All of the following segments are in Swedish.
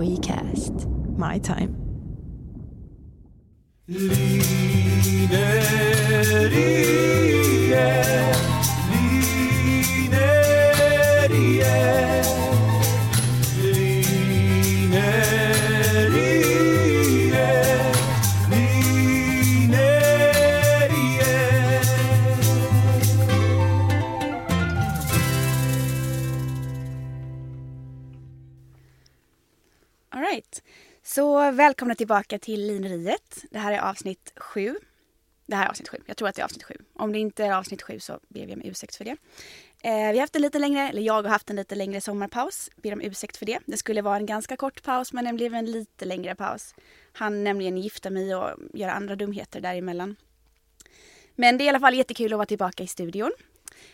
we cast My Time. Så välkomna tillbaka till Lineriet. Det här är avsnitt 7. Jag tror att det är avsnitt 7. Om det inte är avsnitt 7 så ber vi om ursäkt för det. Vi har haft en lite längre, eller jag har haft en lite längre sommarpaus. Ber om ursäkt för det. Det skulle vara en ganska kort paus, men den blev en lite längre paus. Han nämligen gifta mig och göra andra dumheter däremellan. Men det är i alla fall jättekul att vara tillbaka i studion.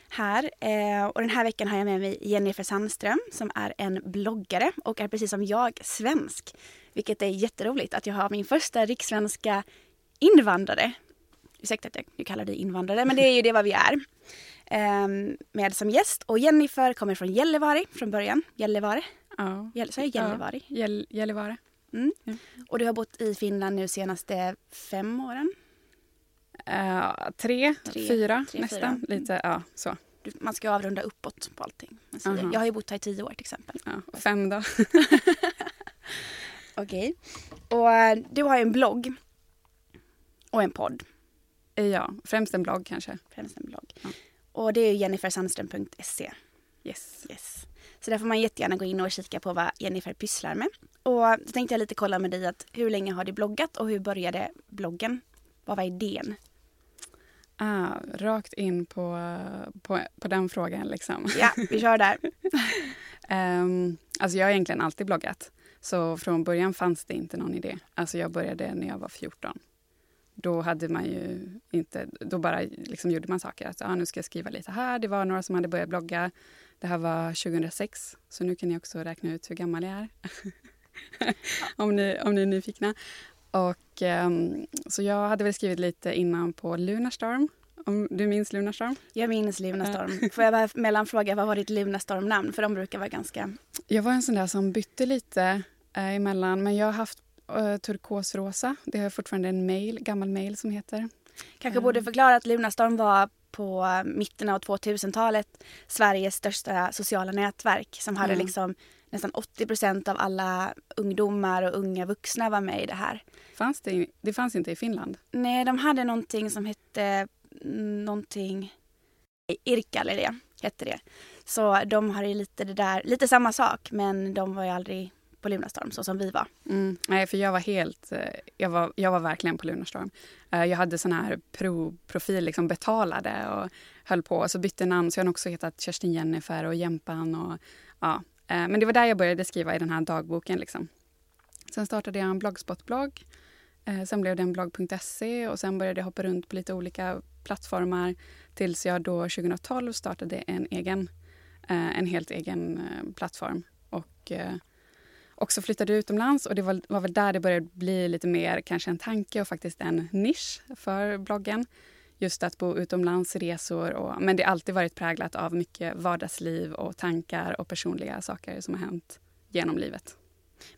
Här, och den här veckan har jag med mig Jennifer Sandström som är en bloggare och är precis som jag svensk, vilket är jätteroligt att jag har min första rikssvenska invandrare. Ursäkta att jag kallar dig invandrare, men det är ju det vad vi är, med som gäst. Och Jennifer kommer från Gällivare från början. Gällivare? Ja. Gällivare? Ja. Gällivare. Mm. Ja. Och du har bott i Finland nu senaste 5 åren? 3, 4 nästan. Lite, ja, så. Man ska avrunda uppåt på allting. Uh-huh. Jag har ju bott här i 10 år till exempel. Ja, 5 då. Okej. Och du har ju en blogg. Och en podd. Ja, främst en blogg kanske. Ja. Och det är ju jennifersandström.se. Yes. Så där får man jättegärna gå in och kika på vad Jennifer pysslar med. Och då tänkte jag lite kolla med dig att hur länge har du bloggat och hur började bloggen? Vad var idén? Rakt in på den frågan liksom. Ja, vi kör där. Alltså jag har egentligen alltid bloggat. Så från början fanns det inte någon idé. Alltså jag började när jag var 14. Då hade man ju inte, då bara liksom gjorde man saker. Alltså, nu ska jag skriva lite här. Det var några som hade börjat blogga. Det här var 2006. Så nu kan ni också räkna ut hur gammal jag är. om ni är nyfikna. Och så jag hade väl skrivit lite innan på LunarStorm. Om du minns LunarStorm? Jag minns LunarStorm. Får jag bara mellanfråga, vad var ditt LunarStorm-namn? För de brukar vara ganska... Jag var en sån där som bytte lite emellan. Men jag har haft turkosrosa. Det har fortfarande en gammal mail som heter. Kanske borde förklara att LunarStorm var på mitten av 2000-talet Sveriges största sociala nätverk. Som hade liksom... Nästan 80% av alla ungdomar och unga vuxna var med i det här. Det fanns inte i Finland? Nej, de hade någonting som hette... Irka eller det hette det. Så de har ju lite det där... Lite samma sak, men de var ju aldrig på LunarStorm så som vi var. Mm. Nej, för jag var helt... Jag var verkligen på LunarStorm. Jag hade sån här profil liksom betalade och höll på. Och så bytte namn, så jag har också hetat Kerstin Jennifer och Jempan och... Ja. Men det var där jag började skriva i den här dagboken liksom. Sen startade jag en bloggspotblogg. Sen blev det en blogg.se och sen började jag hoppa runt på lite olika plattformar tills jag då 2012 startade en helt egen plattform och också flyttade utomlands och det var väl där det började bli lite mer kanske en tanke och faktiskt en nisch för bloggen. Just att bo utomlands, resor och... Men det har alltid varit präglat av mycket vardagsliv och tankar och personliga saker som har hänt genom livet.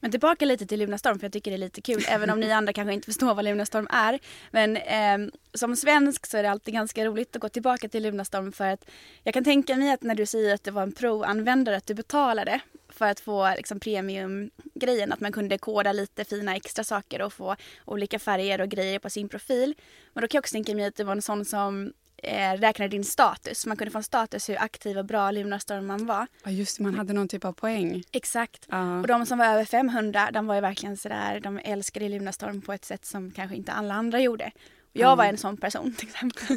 Men tillbaka lite till LunarStorm, för jag tycker det är lite kul. Även om ni andra kanske inte förstår vad LunarStorm är. Men som svensk så är det alltid ganska roligt att gå tillbaka till LunarStorm. För att jag kan tänka mig att när du säger att det var en pro-användare att du betalade för att få liksom, premium-grejen. Att man kunde koda lite fina extra saker och få olika färger och grejer på sin profil. Men då kan jag också tänka mig att det var en sån som räknade din status. Man kunde få en status hur aktiv och bra LunarStorm man var. Ja just det, man hade någon typ av poäng. Exakt. Och de som var över 500, de var ju verkligen sådär, de älskade LunarStorm på ett sätt som kanske inte alla andra gjorde. Jag var en sån person till exempel.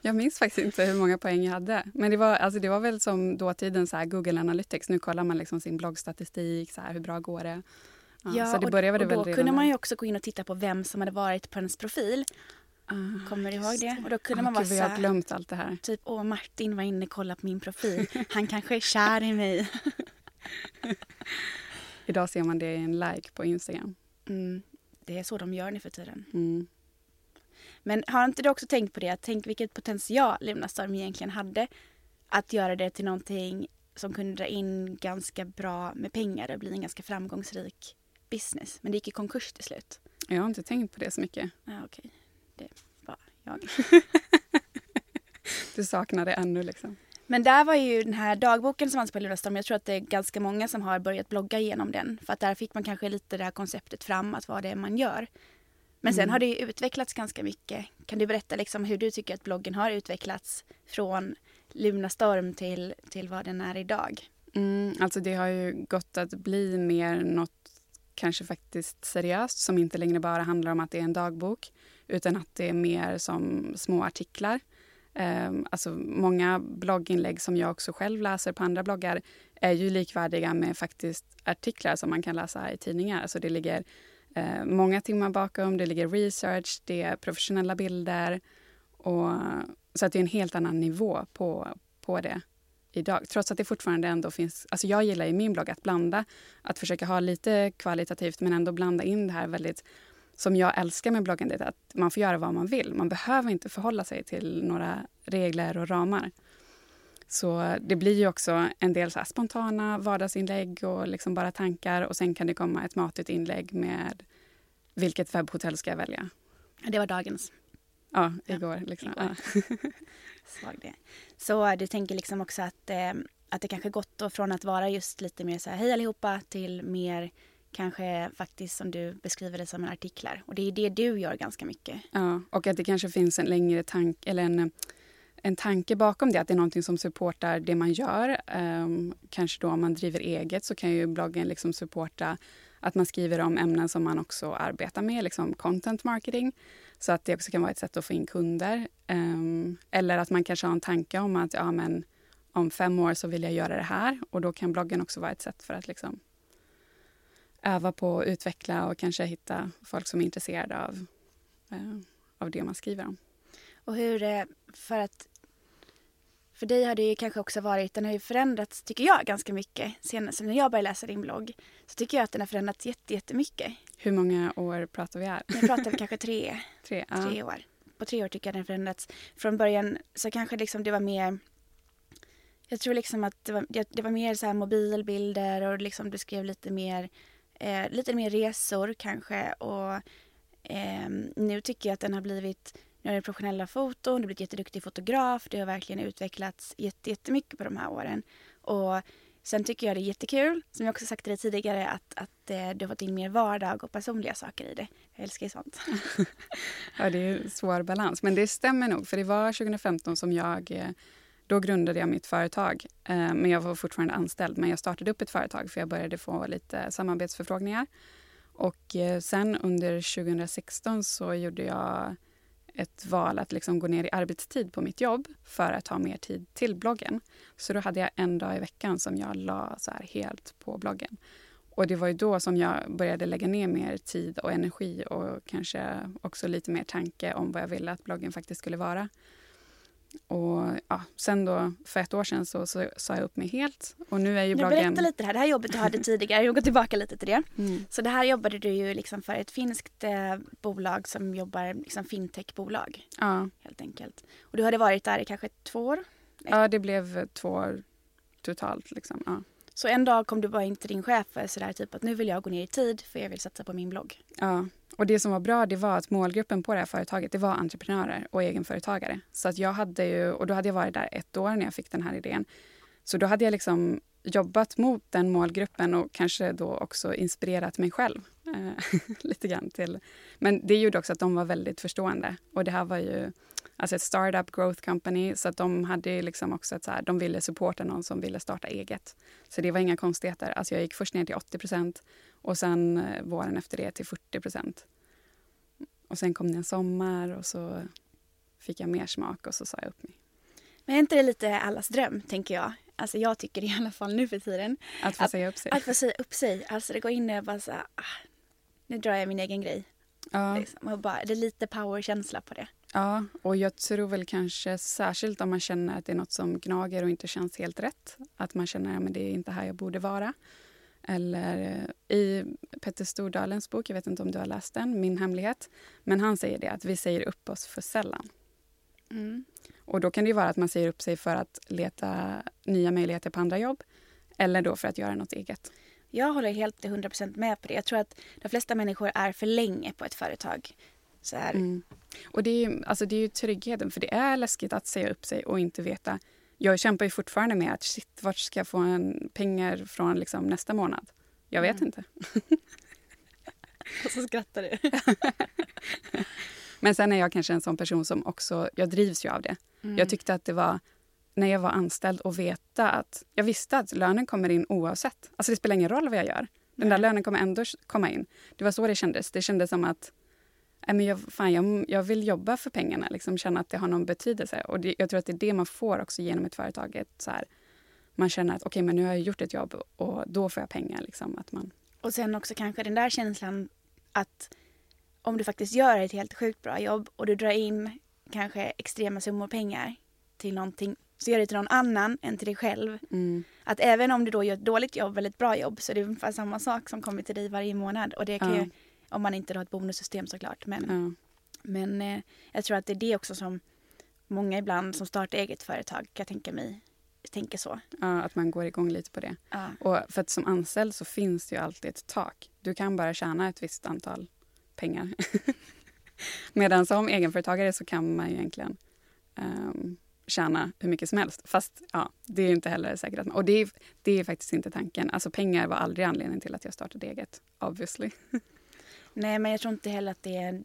Jag minns faktiskt inte hur många poäng jag hade. Men det var väl som dåtiden så här Google Analytics. Nu kollar man liksom sin bloggstatistik, så här, hur bra går det? Ja, så det började väl då kunde man ju också gå in och titta på vem som hade varit på ens profil. Kommer du ihåg det? Och då kunde man vara så här, jag har glömt allt det här. Typ, Martin var inne och kollade på min profil. Han kanske är kär i mig. Idag ser man det i en like på Instagram. Mm, det är så de gör nu för tiden. Mm. Men har inte du också tänkt på det? Tänk vilket potential LunarStorm egentligen hade att göra det till någonting som kunde dra in ganska bra med pengar och bli en ganska framgångsrik business. Men det gick i konkurs till slut. Jag har inte tänkt på det så mycket. Ja, okej. Det var jag. Du saknar det ännu liksom. Men där var ju den här dagboken som fanns på LunarStorm. Jag tror att det är ganska många som har börjat blogga genom den. För att där fick man kanske lite det här konceptet fram, att vad det är man gör. Men sen har det ju utvecklats ganska mycket. Kan du berätta liksom hur du tycker att bloggen har utvecklats från LunarStorm till vad den är idag? Alltså det har ju gått att bli mer något kanske faktiskt seriöst som inte längre bara handlar om att det är en dagbok utan att det är mer som små artiklar. Alltså många blogginlägg som jag också själv läser på andra bloggar är ju likvärdiga med faktiskt artiklar som man kan läsa i tidningar. Alltså det ligger många timmar bakom, det ligger research, det är professionella bilder och så att det är en helt annan nivå på det idag. Trots att det fortfarande ändå finns, alltså jag gillar i min blogg att blanda, att försöka ha lite kvalitativt men ändå blanda in det här väldigt, som jag älskar med bloggandet, att man får göra vad man vill. Man behöver inte förhålla sig till några regler och ramar. Så det blir ju också en del så här spontana vardagsinlägg och liksom bara tankar. Och sen kan det komma ett matigt inlägg med vilket webbhotell ska jag välja. Det var dagens. Ja, igår. Ja, liksom. Igår. Ja. Svag det. Så du tänker liksom också att det kanske gått från att vara just lite mer så här hej allihopa till mer kanske faktiskt som du beskriver det som en artiklar. Och det är det du gör ganska mycket. Ja, och att det kanske finns en längre tanke eller en tanke bakom det, att det är någonting som supportar det man gör. Kanske då om man driver eget så kan ju bloggen liksom supporta att man skriver om ämnen som man också arbetar med, liksom content marketing. Så att det också kan vara ett sätt att få in kunder. Eller att man kanske har en tanke om att ja, men, om 5 år så vill jag göra det här. Och då kan bloggen också vara ett sätt för att liksom öva på att utveckla och kanske hitta folk som är intresserade av det man skriver om. Och hur, för dig har det ju kanske också varit, den har ju förändrats tycker jag ganska mycket. Senast när jag började läsa din blogg så tycker jag att den har förändrats jättemycket. Hur många år pratar vi här? Nu pratar vi kanske 3 år. På 3 år tycker jag den har förändrats. Från början så kanske liksom det var mer, jag tror liksom att det var mer så här mobilbilder och liksom du skrev lite mer resor kanske. Och nu tycker jag att den har blivit, nu är det professionella foton, du har blivit jätteduktig fotograf. Det har verkligen utvecklats jättemycket på de här åren. Och sen tycker jag det är jättekul, som jag också sagt till dig tidigare, att du har fått in mer vardag och personliga saker i det. Jag älskar ju sånt. Ja, det är en svår balans. Men det stämmer nog, för det var 2015 som då grundade jag mitt företag. Men jag var fortfarande anställd, men jag startade upp ett företag för jag började få lite samarbetsförfrågningar. Och sen under 2016 så gjorde jag ett val att liksom gå ner i arbetstid på mitt jobb för att ha mer tid till bloggen. Så då hade jag en dag i veckan som jag la så här helt på bloggen. Och det var ju då som jag började lägga ner mer tid och energi och kanske också lite mer tanke om vad jag ville att bloggen faktiskt skulle vara. Och ja, sen då för 1 år sedan så sa jag upp mig helt. Och nu är ju bloggen... Berätta lite det här jobbet du hade tidigare. Jag går tillbaka lite till det. Mm. Så det här jobbade du ju liksom för ett finskt bolag som jobbar liksom fintech-bolag. Ja. Helt enkelt. Och du hade varit där i kanske 2 år? Ja, det blev 2 år totalt liksom. Ja. Så en dag kom du bara in till din chef sådär typ att nu vill jag gå ner i tid för jag vill satsa på min blogg. Ja, och det som var bra det var att målgruppen på det här företaget det var entreprenörer och egenföretagare. Så att jag hade ju, och då hade jag varit där 1 år när jag fick den här idén. Så då hade jag liksom jobbat mot den målgruppen och kanske då också inspirerat mig själv lite grann till. Men det gjorde också att de var väldigt förstående. Och det här var ju alltså ett startup growth company så att de hade liksom också att så här, de ville supporta någon som ville starta eget. Så det var inga konstigheter. Alltså jag gick först ner till 80% och sen våren efter det till 40%. Och sen kom det en sommar och så fick jag mer smak och så sa jag upp mig. Men är inte det lite allas dröm, tänker jag? Alltså jag tycker i alla fall nu för tiden. Att få säga upp sig. Att få säga upp sig. Alltså det går in och bara så här, nu drar jag min egen grej. Ja. Liksom. Och bara, det är lite powerkänsla på det. Ja, och jag tror väl kanske särskilt om man känner att det är något som gnager och inte känns helt rätt. Att man känner att det är inte här jag borde vara. Eller i Petter Stordalens bok, jag vet inte om du har läst den, Min hemlighet. Men han säger det, att vi säger upp oss för sällan. Mm. Och då kan det ju vara att man säger upp sig för att leta nya möjligheter på andra jobb. Eller då för att göra något eget. Jag håller helt 100% med på det. Jag tror att de flesta människor är för länge på ett företag. Så här. Mm. Och det är ju tryggheten. För det är läskigt att säga upp sig och inte veta. Jag kämpar ju fortfarande med att vart ska jag få pengar från liksom nästa månad? Jag vet inte. Och så skrattar du. Men sen är jag kanske en sån person som också, jag drivs ju av det. Mm. Jag tyckte att det var, när jag var anställd och veta att, jag visste att lönen kommer in oavsett. Alltså det spelar ingen roll vad jag gör. Den där lönen kommer ändå komma in. Det var så det kändes. Det kändes som att, men jag vill jobba för pengarna. Liksom känna att det har någon betydelse. Och jag tror att det är det man får också genom ett företag. Ett så här, man känner att okej, men nu har jag gjort ett jobb och då får jag pengar. Liksom, att man... Och sen också kanske den där känslan att om du faktiskt gör ett helt sjukt bra jobb och du drar in kanske extrema summor pengar till någonting, så gör det till någon annan än till dig själv. Mm. Att även om du då gör ett dåligt jobb eller ett bra jobb, så är det ungefär samma sak som kommer till dig varje månad. Och det kan ju, om man inte har ett bonussystem såklart. Men jag tror att det är det också som många ibland som startar eget företag kan tänka mig. Tänker så. Ja, att man går igång lite på det. Ja. Och för att som anställd så finns det ju alltid ett tak. Du kan bara tjäna ett visst antal pengar. Medan som egenföretagare så kan man ju egentligen tjäna hur mycket som helst. Fast ja, det är ju inte heller säkert att man... Och det är faktiskt inte tanken. Alltså pengar var aldrig anledningen till att jag startade eget. Obviously. Nej, men jag tror inte heller att det är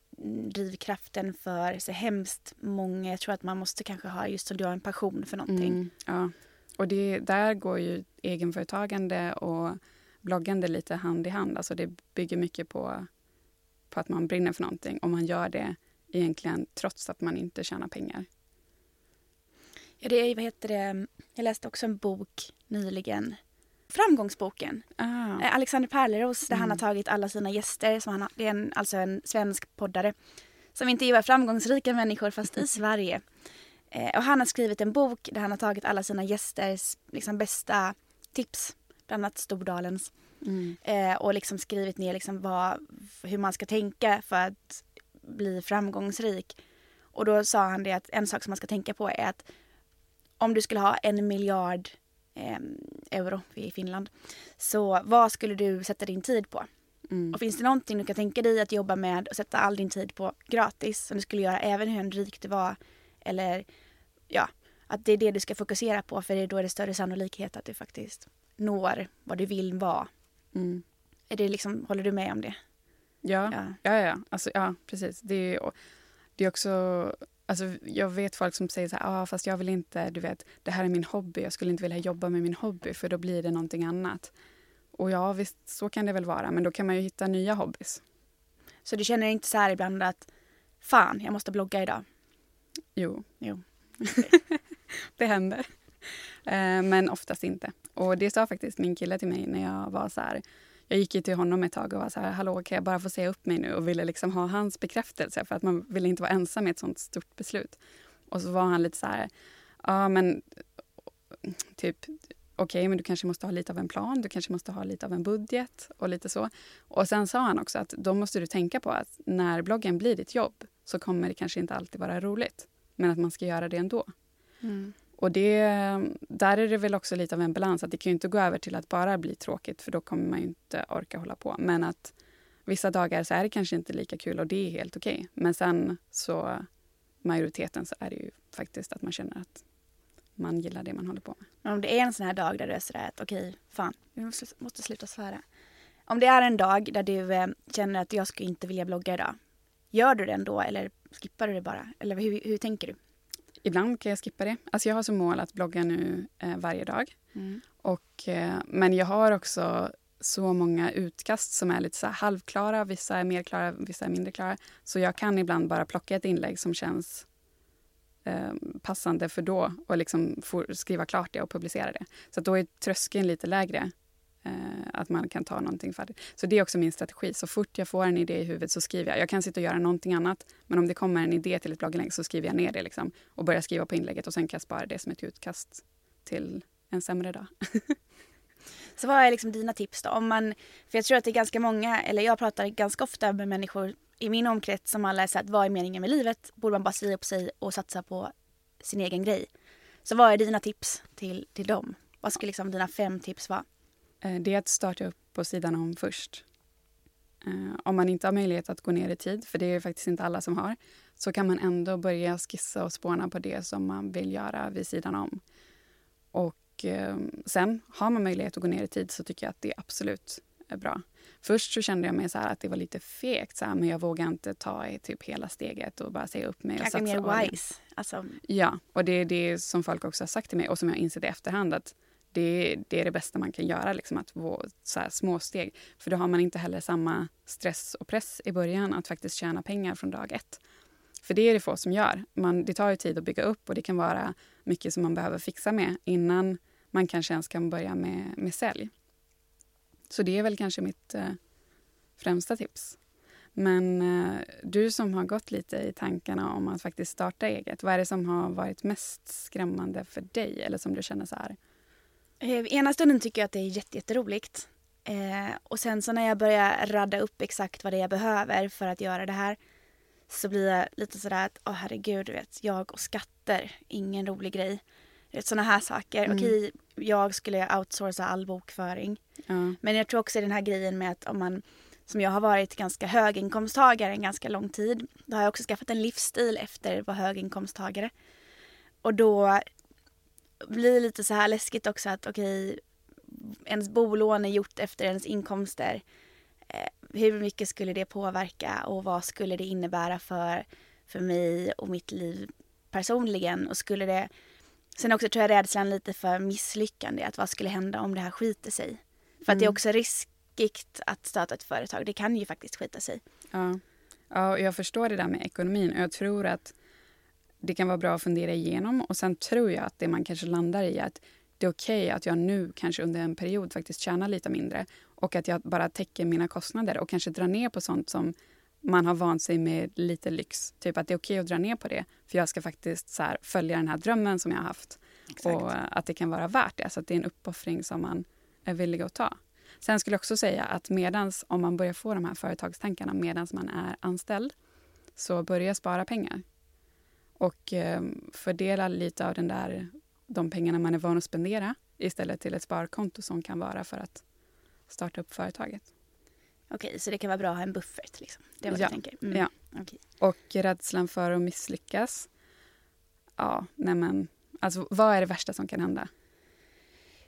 drivkraften för så hemskt många. Jag tror att man måste kanske ha just som du har en passion för någonting. Mm, ja, och där går ju egenföretagande och bloggande lite hand i hand. Alltså det bygger mycket på att man brinner för någonting. Och man gör det egentligen trots att man inte tjänar pengar. Ja, jag läste också en bok nyligen. Framgångsboken. Alexander Perleros, där han har tagit alla sina gäster. Som det är en svensk poddare som intervjuar framgångsrika människor fast i Sverige. Och han har skrivit en bok där han har tagit alla sina gästers liksom, bästa tips. Bland annat Stordalens. Och liksom skrivit ner liksom, hur man ska tänka för att bli framgångsrik. Och då sa han det att en sak som man ska tänka på är att om du skulle ha 1 miljard euro i Finland, så vad skulle du sätta din tid på? Och finns det någonting du kan tänka dig att jobba med och sätta all din tid på gratis, som du skulle göra även hur rik du var, eller ja, att det är det du ska fokusera på, för då är det större sannolikhet att du faktiskt når vad du vill vara. Är det liksom, håller du med om det? Ja. Alltså, ja, precis. Det är också, alltså, jag vet folk som säger så här, fast jag vill inte, du vet, det här är min hobby, jag skulle inte vilja jobba med min hobby för då blir det någonting annat. Och ja, visst, så kan det väl vara, men då kan man ju hitta nya hobbys. Så du känner inte så här ibland att, fan, jag måste blogga idag? Jo. Det händer. Men oftast inte. Och det sa faktiskt min kille till mig när jag var så här, jag gick ju till honom ett tag och var så här, hallå, kan jag bara få se upp mig nu? Och ville liksom ha hans bekräftelse för att man ville inte vara ensam med ett sånt stort beslut. Och så var han lite så här, men typ, okej, men du kanske måste ha lite av en plan, du kanske måste ha lite av en budget och lite så. Och sen sa han också att då måste du tänka på att när bloggen blir ditt jobb så kommer det kanske inte alltid vara roligt. Men att man ska göra det ändå. Mm. Och där är det väl också lite av en balans. Att det kan ju inte gå över till att bara bli tråkigt. För då kommer man ju inte orka hålla på. Men att vissa dagar så är det kanske inte lika kul. Och det är helt okej. Men sen så majoriteten så är det ju faktiskt att man känner att man gillar det man håller på med. Men om det är en sån här dag där du är sådär att okej, fan, vi måste sluta svära. Om det är en dag där du känner att jag skulle inte vilja blogga idag. Gör du den då eller skippar du det bara? Eller hur tänker du? Ibland kan jag skippa det. Alltså jag har som mål att blogga nu varje dag. Men jag har också så många utkast som är lite så här halvklara. Vissa är mer klara, vissa är mindre klara. Så jag kan ibland bara plocka ett inlägg som känns passande för då. Och liksom skriva klart det och publicera det. Så att då är tröskeln lite lägre. Att man kan ta någonting färdigt. Så det är också min strategi. Så fort jag får en idé i huvudet så skriver jag. Jag kan sitta och göra någonting annat. Men om det kommer en idé till ett blogginlägg så skriver jag ner det. Liksom, och börjar skriva på inlägget. Och sen kan jag spara det som ett utkast till en sämre dag. Så vad är liksom dina tips då? För jag tror att det är ganska många. Eller jag pratar ganska ofta med människor i min omkrets. Som alla är så här, vad är meningen med livet? Borde man bara säga upp sig och satsa på sin egen grej. Så vad är dina tips till dem? Vad skulle liksom dina 5 tips vara? Det är att starta upp på sidan om först. Om man inte har möjlighet att gå ner i tid, för det är faktiskt inte alla som har, så kan man ändå börja skissa och spåna på det som man vill göra vid sidan om. Och sen har man möjlighet att gå ner i tid, så tycker jag att det absolut är bra. Först så kände jag mig så här att det var lite fegt, så här, men jag vågar inte ta i typ hela steget och bara säga upp mig. Kanske mer wise. Alltså. Ja, och det är det som folk också har sagt till mig och som jag insett i efterhand att det är det bästa man kan göra, liksom, att så här, små steg. För då har man inte heller samma stress och press i början att faktiskt tjäna pengar från dag 1. För det är det få som gör. Det tar ju tid att bygga upp och det kan vara mycket som man behöver fixa med innan man kanske ens kan börja med sälj. Så det är väl kanske mitt främsta tips. Men du som har gått lite i tankarna om att faktiskt starta eget, vad är det som har varit mest skrämmande för dig? Eller som du känner så här? Ena stunden tycker jag att det är jätteroligt. Och sen så när jag börjar radda upp exakt vad det är jag behöver för att göra det här, så blir jag lite sådär att, åh herregud, du vet, jag och skatter, ingen rolig grej. Sådana här saker. Mm. Okej, jag skulle outsourca all bokföring. Mm. Men jag tror också den här grejen med att om man, som jag har varit ganska höginkomsttagare en ganska lång tid, då har jag också skaffat en livsstil efter att vara höginkomsttagare. Och då blir det lite så här läskigt också att okej, ens bolån är gjort efter ens inkomster. Hur mycket skulle det påverka och vad skulle det innebära för mig och mitt liv personligen? Och skulle det... Sen också tror jag rädslan lite för misslyckande, att vad skulle hända om det här skiter sig? För att det är också riskigt att starta ett företag. Det kan ju faktiskt skita sig. Ja, och jag förstår det där med ekonomin och jag tror att det kan vara bra att fundera igenom. Och sen tror jag att det man kanske landar i är att det är okej att jag nu kanske under en period faktiskt tjänar lite mindre. Och att jag bara täcker mina kostnader och kanske drar ner på sånt som man har vant sig med lite lyx. Typ att det är okej att dra ner på det. För jag ska faktiskt så här, följa den här drömmen som jag har haft. Exakt. Och att det kan vara värt det. Så att det är en uppoffring som man är villig att ta. Sen skulle jag också säga att om man börjar få de här företagstankarna medan man är anställd, så börja spara pengar. Och fördela lite av de pengarna man är van att spendera istället till ett sparkonto som kan vara för att starta upp företaget. Okej, så det kan vara bra att ha en buffert. Liksom. Det är vad jag tänker. Mm. Ja. Okay. Och rädslan för att misslyckas. Ja, nej men, alltså, vad är det värsta som kan hända?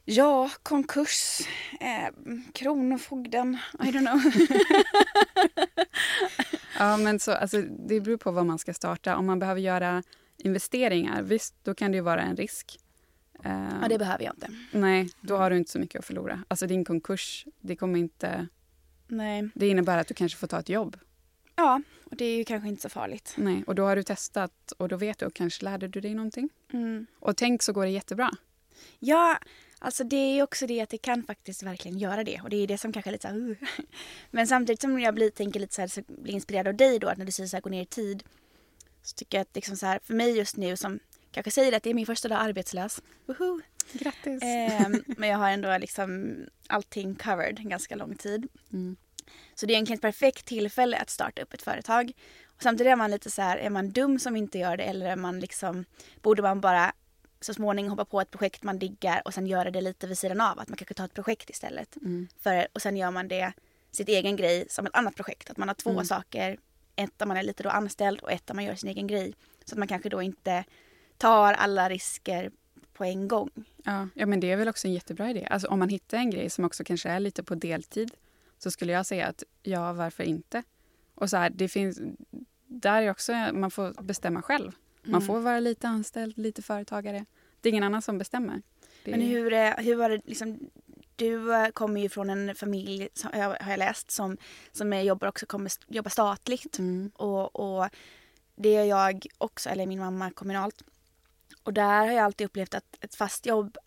Ja, konkurs. Kronofogden. I don't know. Ja, men så, alltså, det beror på vad man ska starta. Om man behöver göra investeringar, visst, då kan det ju vara en risk. Ja, det behöver jag inte. Nej, då har du inte så mycket att förlora. Alltså din konkurs, det kommer inte... Nej. Det innebär att du kanske får ta ett jobb. Ja, och det är ju kanske inte så farligt. Nej, och då har du testat och då vet du och kanske lärde du dig någonting. Mm. Och tänk så går det jättebra. Ja, alltså det är ju också det att det kan faktiskt verkligen göra det. Och det är det som kanske är lite så här... Men samtidigt som jag tänker lite så här, så blir inspirerad av dig då, att när du säger så här, gå ner i tid. Så tycker jag att liksom så här, för mig just nu som kanske säger att det är min första dag arbetslös. Woho! Grattis! Men jag har ändå liksom allting covered en ganska lång tid. Mm. Så det är egentligen ett perfekt tillfälle att starta upp ett företag. Och samtidigt är man lite så här, är man dum som inte gör det, eller är man liksom, borde man bara så småningom hoppa på ett projekt man diggar och sen göra det lite vid sidan av, att man kanske tar ett projekt istället. Mm. Och sen gör man det, sitt egen grej, som ett annat projekt. Att man har 2 saker, ett där man är lite då anställd och ett där man gör sin egen grej. Så att man kanske då inte tar alla risker på en gång. Ja, men det är väl också en jättebra idé. Alltså om man hittar en grej som också kanske är lite på deltid, så skulle jag säga att ja, varför inte? Och så här, det finns där är också, man får bestämma själv. Man får vara lite anställd, lite företagare. Det är ingen annan som bestämmer. Men hur var det liksom, du kommer ju från en familj, har jag läst, som jobbar också, kommer jobba statligt. Mm. Och det är jag också, eller min mamma kommunalt. Och där har jag alltid upplevt att ett fast jobb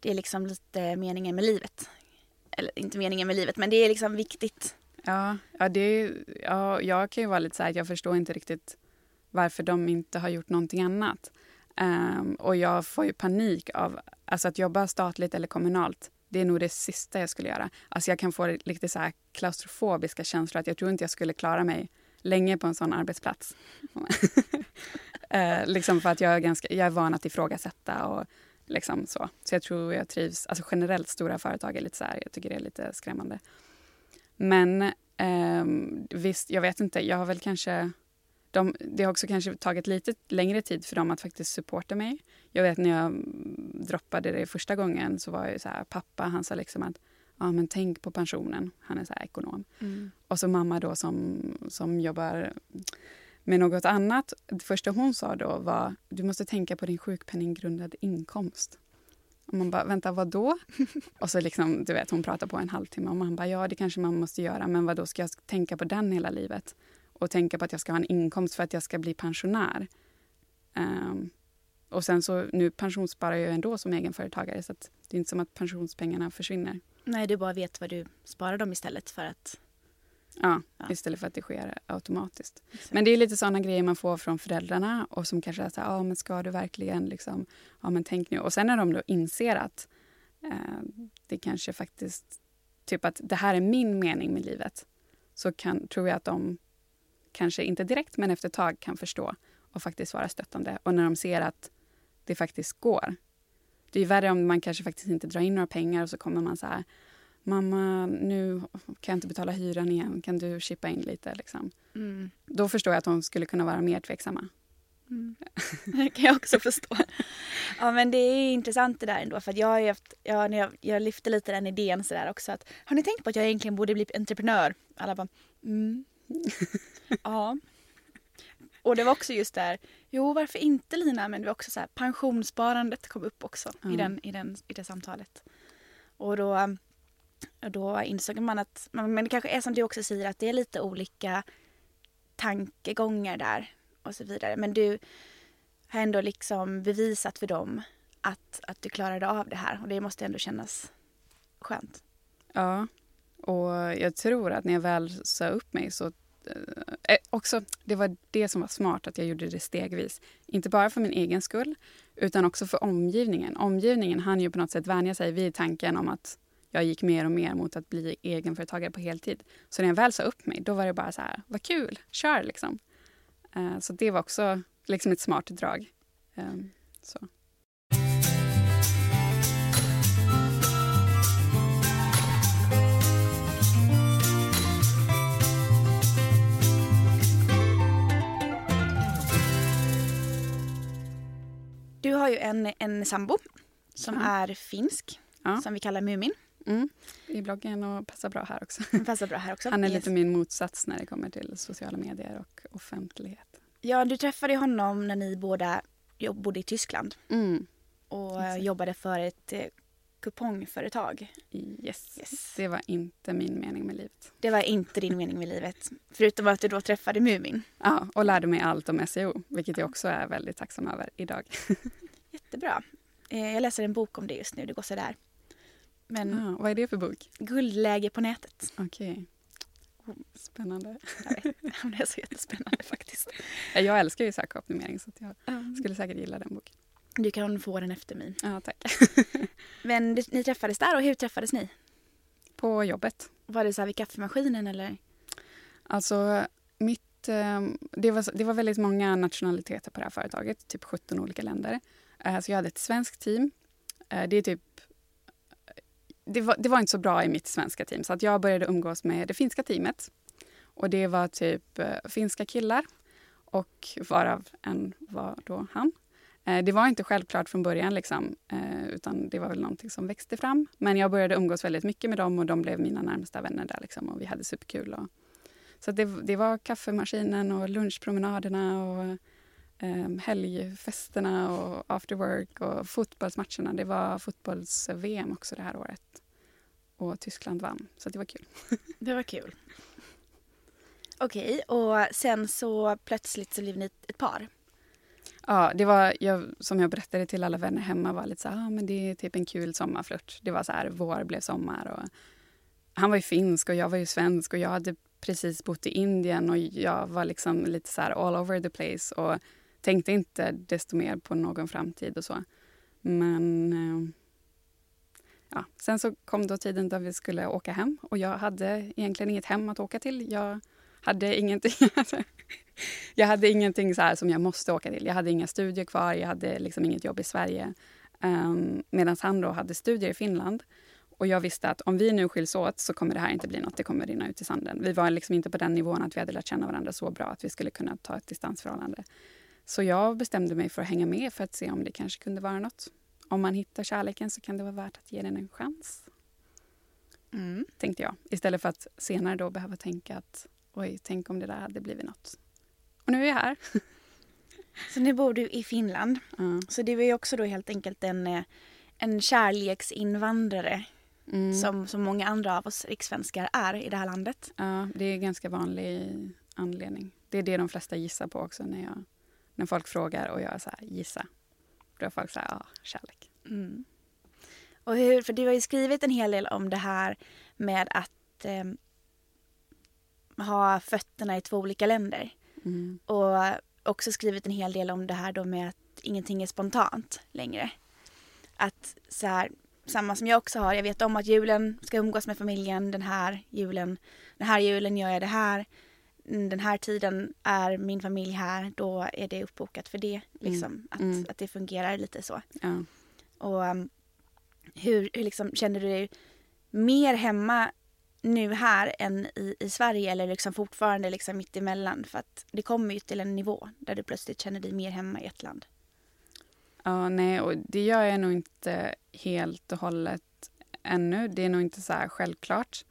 det är liksom lite meningen med livet. Eller inte meningen med livet, men det är liksom viktigt. Ja, jag kan ju vara lite så här att jag förstår inte riktigt varför de inte har gjort någonting annat. Och jag får ju panik av alltså att jobba statligt eller kommunalt. Det är nog det sista jag skulle göra. Alltså jag kan få lite så här klaustrofobiska känslor att jag tror inte jag skulle klara mig länge på en sån arbetsplats. Liksom för att jag är van att ifrågasätta och liksom så. Så jag tror jag trivs, alltså generellt stora företag är lite så här, jag tycker det är lite skrämmande. Men visst, jag vet inte, jag har väl kanske, det har också kanske tagit lite längre tid för dem att faktiskt supporta mig. Jag vet när jag droppade det första gången så var jag ju så här, pappa han sa liksom att ja men tänk på pensionen, han är så här ekonom. Mm. Och så mamma då som jobbar med något annat, det första hon sa då var du måste tänka på din sjukpenninggrundade inkomst. Och man bara, vänta, vad då? Och så liksom, du vet, hon pratar på en halvtimme och man bara, ja det kanske man måste göra, men vad då ska jag tänka på den hela livet? Och tänka på att jag ska ha en inkomst för att jag ska bli pensionär. Och sen så, nu pensionssparar jag ändå som egenföretagare så att det är inte som att pensionspengarna försvinner. Nej, du bara vet vad du sparar dem istället för att... Ja, istället för att det sker automatiskt. Exakt. Men det är lite sådana grejer man får från föräldrarna och som kanske är så här, ja men ska du verkligen liksom, ja men tänk nu. Och sen när de då inser att det kanske faktiskt, typ att det här är min mening med livet, så tror jag att de kanske inte direkt men efter ett tag kan förstå och faktiskt vara stöttande. Och när de ser att det faktiskt går. Det är värre om man kanske faktiskt inte drar in några pengar och så kommer man så här, mamma, nu kan jag inte betala hyran igen. Kan du chippa in lite? Liksom? Mm. Då förstår jag att de skulle kunna vara mer tveksamma. Mm. Det kan jag också förstå. Ja, men det är intressant det där ändå. För att jag har ju haft, jag lyfte lite den idén så där också. Att, har ni tänkt på att jag egentligen borde bli entreprenör? Alla bara, ja. Och det var också just där, jo varför inte Lina? Men det var också så här, pensionssparandet kom upp också i det samtalet. Och då insåg man att, men det kanske är som du också säger, att det är lite olika tankegångar där och så vidare. Men du har ändå liksom bevisat för dem att du klarade av det här. Och det måste ändå kännas skönt. Ja, och jag tror att när jag väl sa upp mig så... också, det var det som var smart, att jag gjorde det stegvis. Inte bara för min egen skull, utan också för omgivningen. Omgivningen hann ju på något sätt vänja sig vid tanken om att jag gick mer och mer mot att bli egenföretagare på heltid. Så när jag väl sa upp mig, då var det bara så här, vad kul, kör liksom. Så det var också liksom ett smart drag. Så. Du har ju en sambo som är finsk, som vi kallar Mumin. Mm. I bloggen och passar bra här också. Han är lite min motsats när det kommer till sociala medier och offentlighet. Ja, du träffade honom när ni båda bodde i Tyskland. Mm. Och jobbade för ett kupongföretag. Yes. Det var inte min mening med livet. Det var inte din mening med livet. Förutom att du då träffade Mumin. Ja, och lärde mig allt om SEO. Vilket jag också är väldigt tacksam över idag. Jättebra. Jag läser en bok om det just nu. Det går så där. Men vad är det för bok? Guldläge på nätet. Okej. Spännande. Jag vet, det är så jättespännande faktiskt. Jag älskar ju sökoptimering så att jag skulle säkert gilla den boken. Du kan få den efter mig. Ja, tack. Men ni träffades där och hur träffades ni? På jobbet. Var det så här vid kaffemaskinen eller? Alltså det var väldigt många nationaliteter på det här företaget. Typ 17 olika länder. Så jag hade ett svenskt team. Det var inte så bra i mitt svenska team så att jag började umgås med det finska teamet. Och det var typ finska killar och varav en var då han. Det var inte självklart från början liksom, utan det var väl någonting som växte fram. Men jag började umgås väldigt mycket med dem och de blev mina närmsta vänner där liksom, och vi hade superkul. Så det var kaffemaskinen och lunchpromenaderna och helgfesterna och after work och fotbollsmatcherna. Det var fotbolls-VM också det här året. Och Tyskland vann, så det var kul. Det var kul. Okej, och sen så plötsligt så blev ni ett par. Ja, det var, som jag berättade till alla vänner hemma var lite så här, men det är typ en kul sommarflört. Det var så här, vår blev sommar och han var ju finsk och jag var ju svensk och jag hade precis bott i Indien och jag var liksom lite så här all over the place och tänkte inte desto mer på någon framtid och så. Men ja, sen så kom då tiden då vi skulle åka hem och jag hade egentligen inget hem att åka till. Jag hade ingenting. Jag hade ingenting så här som jag måste åka till. Jag hade inga studier kvar. Jag hade liksom inget jobb i Sverige. Medan han då hade studier i Finland. Och jag visste att om vi nu skiljs åt så kommer det här inte bli något. Det kommer rinna ut i sanden. Vi var liksom inte på den nivån att vi hade lärt känna varandra så bra att vi skulle kunna ta ett distansförhållande. Så jag bestämde mig för att hänga med för att se om det kanske kunde vara något. Om man hittar kärleken så kan det vara värt att ge den en chans. Mm. Tänkte jag. Istället för att senare då behöva tänka att oj, tänk om det där hade blivit något. Och nu är jag här. Så nu bor du i Finland. Mm. Så det var ju också då helt enkelt en kärleksinvandrare. Mm. Som många andra av oss rikssvenskar är i det här landet. Ja, det är en ganska vanlig anledning. Det är det de flesta gissar på också när folk frågar och jag så här, gissa. Då är folk så här, ja, kärlek. Mm. Och hur, för du har ju skrivit en hel del om det här med att ha fötterna i två olika länder. Mm. Och också skrivit en hel del om det här då med att ingenting är spontant längre. Att så här, samma som jag också har, jag vet om att julen ska umgås med familjen, den här julen gör jag det här, den här tiden är min familj här, då är det uppbokat för det liksom, att det fungerar lite så. Ja. Och hur liksom, känner du dig mer hemma nu här än i Sverige, eller liksom fortfarande liksom mitt emellan, för att det kommer ju till en nivå där du plötsligt känner dig mer hemma i ett land? Ja, nej, och det gör jag nog inte helt och hållet ännu. Det är nog inte så här självklart.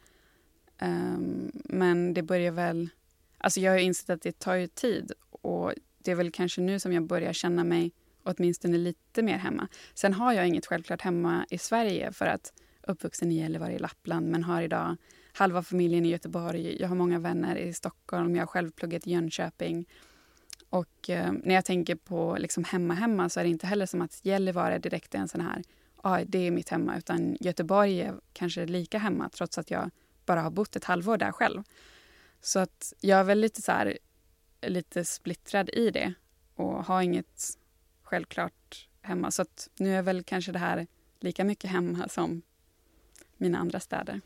Men det börjar väl... Alltså jag har ju insett att det tar ju tid. Och det är väl kanske nu som jag börjar känna mig åtminstone lite mer hemma. Sen har jag inget självklart hemma i Sverige för att uppvuxen i Gällivare i Lappland. Men har idag halva familjen i Göteborg. Jag har många vänner i Stockholm. Jag har själv pluggat i Jönköping. Och när jag tänker på liksom hemma så är det inte heller som att Gällivare direkt är en sån här, det är mitt hemma, utan Göteborg är kanske lika hemma trots att jag bara har bott ett halvår där själv. Så att jag är väl lite så här, lite splittrad i det och har inget självklart hemma. Så att nu är väl kanske det här lika mycket hemma som mina andra städer.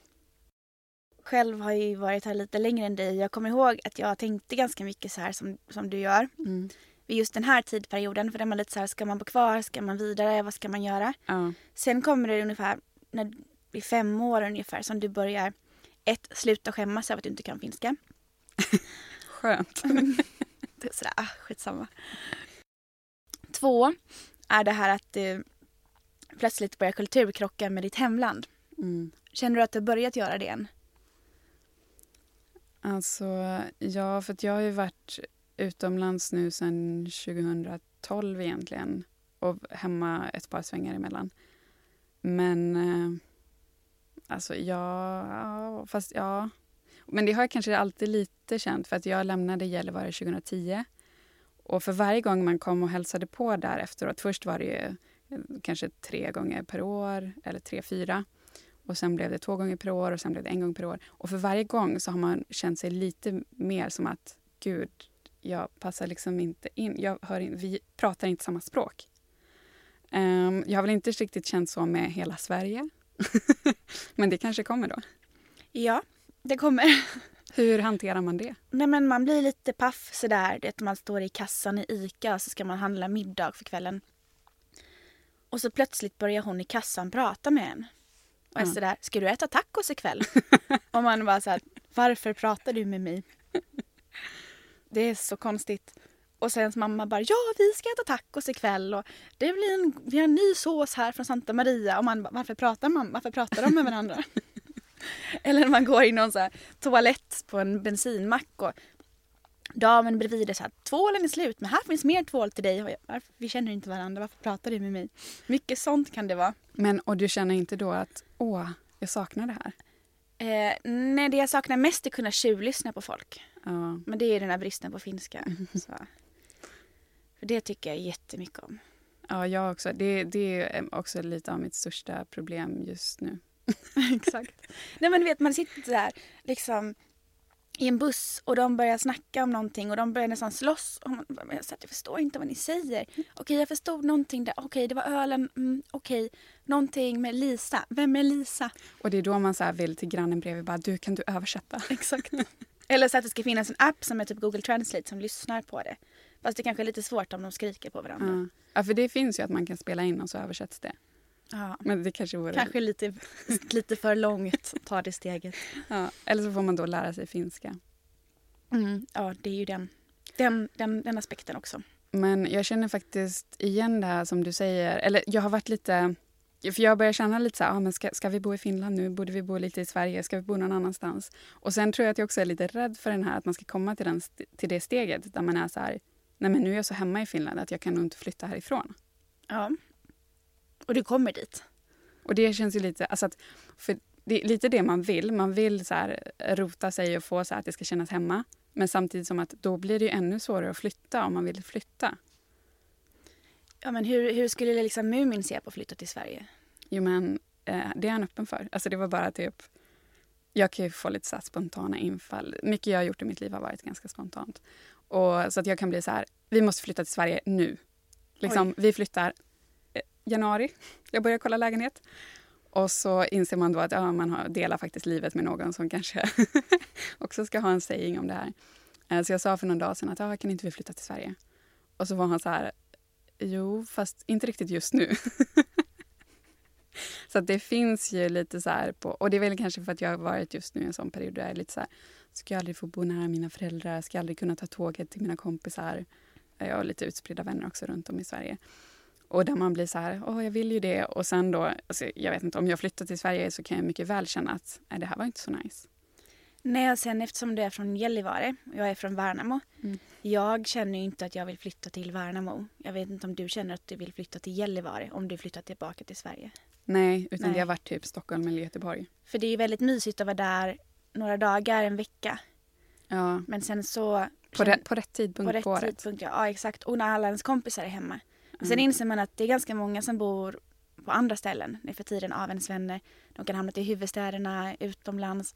Själv har ju varit här lite längre än dig. Jag kommer ihåg att jag tänkte ganska mycket så här som du gör. Mm. Vid just den här tidperioden. För det är man lite så här, ska man bo kvar? Ska man vidare? Vad ska man göra? Ja. Sen kommer det ungefär, när det är 5 år ungefär, som du börjar sluta skämmas över att du inte kan finska. Skönt. Det är sådär, skitsamma. 2 är det här att du plötsligt börjar kulturkrocka med ditt hemland. Mm. Känner du att du har börjat göra det än? Alltså, ja, för att jag har ju varit utomlands nu sedan 2012 egentligen. Och hemma ett par svängar emellan. Men, alltså, ja, fast ja. Men det har jag kanske alltid lite känt, för att jag lämnade Gällivare 2010. Och för varje gång man kom och hälsade på där efteråt, först var det ju kanske 3 gånger per år, eller 3-4. Och sen blev det 2 gånger per år och sen blev det 1 gång per år. Och för varje gång så har man känt sig lite mer som att gud, jag passar liksom inte in. Vi pratar inte samma språk. Jag har väl inte riktigt känt så med hela Sverige. Men det kanske kommer då. Ja, det kommer. Hur hanterar man det? Nej, men man blir lite paff sådär. Det att man står i kassan i Ica och så ska man handla middag för kvällen. Och så plötsligt börjar hon i kassan prata med en. Och så där, ska du äta tacos ikväll? Och man bara så här, varför pratar du med mig? Det är så konstigt. Och sen mamma bara, ja, vi ska äta tacos ikväll. Och det blir vi har en ny sås här från Santa Maria. Och man bara, varför pratar de med varandra? Eller när man går i någon så här toalett på en bensinmack. Och damen bredvid är så här, tvålen är slut, men här finns mer tvål till dig. Och vi känner inte varandra, varför pratar du med mig? Mycket sånt kan det vara. Men, och du känner inte då att, jag saknar det här? Nej, det jag saknar mest är att kunna tjuvlyssna på folk. Ja. Men det är den här bristen på finska. Så. För det tycker jag jättemycket om. Ja, jag också. Det är också lite av mitt största problem just nu. Exakt. Nej, men du vet, man sitter där liksom i en buss och de börjar snacka om någonting och de börjar nästan slåss. Och man bara, jag förstår inte vad ni säger. Okej, jag förstod någonting där. Okej, det var ölen. Okej, någonting med Lisa. Vem är Lisa? Och det är då man så här vill till grannen bredvid bara, du kan översätta? Exakt. Eller så att det ska finnas en app som är typ Google Translate som lyssnar på det. Fast det kanske är lite svårt om de skriker på varandra. Ja, ja, för det finns ju att man kan spela in och så översätts det. Ja. Men det kanske vore... Kanske lite för långt att ta det steget. Ja, eller så får man då lära sig finska. Mm, ja, det är ju den aspekten också. Men jag känner faktiskt igen det här som du säger. Eller jag har varit lite... För jag börjar känna lite så här, men ska vi bo i Finland nu? Borde vi bo lite i Sverige? Ska vi bo någon annanstans? Och sen tror jag att jag också är lite rädd för den här, att man ska komma till det steget där man är så här, nej men nu är jag så hemma i Finland att jag kan nog inte flytta härifrån. Ja. Och du kommer dit. Och det känns ju lite, alltså att, för det är lite det man vill. Man vill så här rota sig och få så här att det ska kännas hemma. Men samtidigt som att då blir det ju ännu svårare att flytta om man vill flytta. Ja, men hur skulle liksom Mumin se på att flytta till Sverige? Jo, men det är han öppen för. Alltså det var bara typ, jag kan ju få lite så här spontana infall. Mycket jag har gjort i mitt liv har varit ganska spontant. Och så att jag kan bli så här, vi måste flytta till Sverige nu. Liksom, vi flyttar januari. Jag börjar kolla lägenhet. Och så inser man då att ja, man delar faktiskt livet med någon som kanske också ska ha en saying om det här. Så jag sa för någon dag sedan att ja, kan inte vi flytta till Sverige? Och så var han så här, jo, fast inte riktigt just nu. Så att det finns ju lite så här på... Och det är väl kanske för att jag har varit just nu i en sån period där jag är lite så här... Ska jag aldrig få bo nära mina föräldrar? Ska jag aldrig kunna ta tåget till mina kompisar? Jag har lite utspridda vänner också runt om i Sverige. Och där man blir så här, jag vill ju det. Och sen då, alltså, jag vet inte, om jag flyttar till Sverige så kan jag mycket väl känna att det här var inte så nice. Nej, och sen eftersom du är från Gällivare, jag är från Värnamo. Mm. Jag känner ju inte att jag vill flytta till Värnamo. Jag vet inte om du känner att du vill flytta till Gällivare om du flyttar tillbaka till Sverige. Nej, utan det har varit typ Stockholm eller Göteborg. För det är ju väldigt mysigt att vara där några dagar, en vecka. Ja. Men sen så... På rätt tidpunkt på året. På rätt tidpunkt, ja exakt. Och när alla ens kompisar är hemma. Men sen inser man att det är ganska många som bor på andra ställen. Det är för tiden av ens vänner. De kan hamna till huvudstäderna, utomlands.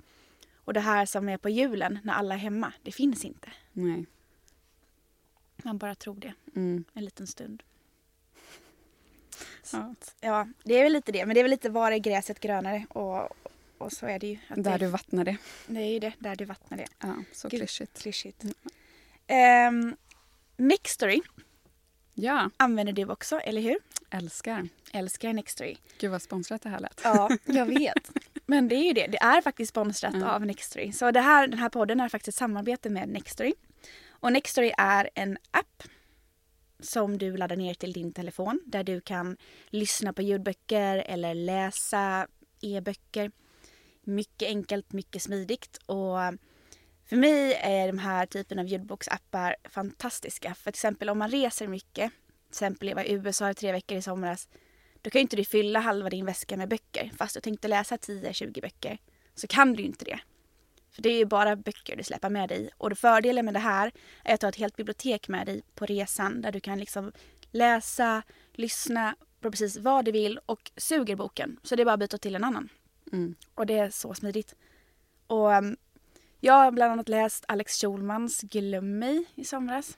Och det här som är på julen när alla är hemma, det finns inte. Nej. Man bara tror det. En liten stund. Så, ja, det är väl lite det. Men det är väl lite var är gräset grönare. Och så är det ju. Att där du vattnar det. Det är ju det, där du vattnar det. Ja, så klyschigt. Mm. Nextory. Ja. Använder du också, eller hur? Älskar Nextory. Gud vad sponsrat det här lät. Ja, jag vet. Men det är ju det. Det är faktiskt sponsrat av Nextory. Så den här podden är faktiskt ett samarbete med Nextory. Och Nextory är en app som du laddar ner till din telefon. Där du kan lyssna på ljudböcker eller läsa e-böcker. Mycket enkelt, mycket smidigt. Och för mig är de här typen av ljudboksappar fantastiska. För exempel om man reser mycket. Till exempel jag var i USA 3 veckor i somras. Då kan ju inte du fylla halva din väska med böcker. Fast du tänkte läsa 10-20 böcker så kan du inte det. För det är ju bara böcker du släpper med dig. Och fördelen med det här är att du har ett helt bibliotek med dig på resan. Där du kan liksom läsa, lyssna på precis vad du vill och suger boken. Så det är bara att byta till en annan. Mm. Och det är så smidigt. Och jag har bland annat läst Alex Schulmans Glöm mig i somras.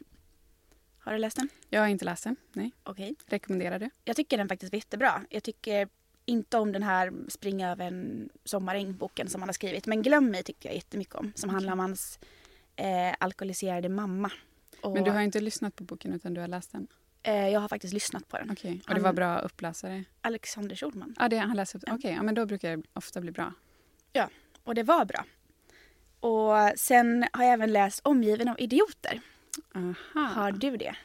Har du läst den? Jag har inte läst den, nej. Okej. Rekommenderar du? Jag tycker den faktiskt var jättebra. Jag tycker inte om den här Spring över en sommaräng-boken som han har skrivit. Men Glöm mig tycker jag jättemycket om. Som handlar om hans alkoholiserade mamma. Och, men du har inte lyssnat på boken utan du har läst den? Jag har faktiskt lyssnat på den. Okej. Och det var bra uppläsare? Alexander Schulman. Ja, det han läste upp. Okej, ja, men då brukar det ofta bli bra. Ja, och det var bra. Och sen har jag även läst Omgiven av idioter. Aha. Har du det?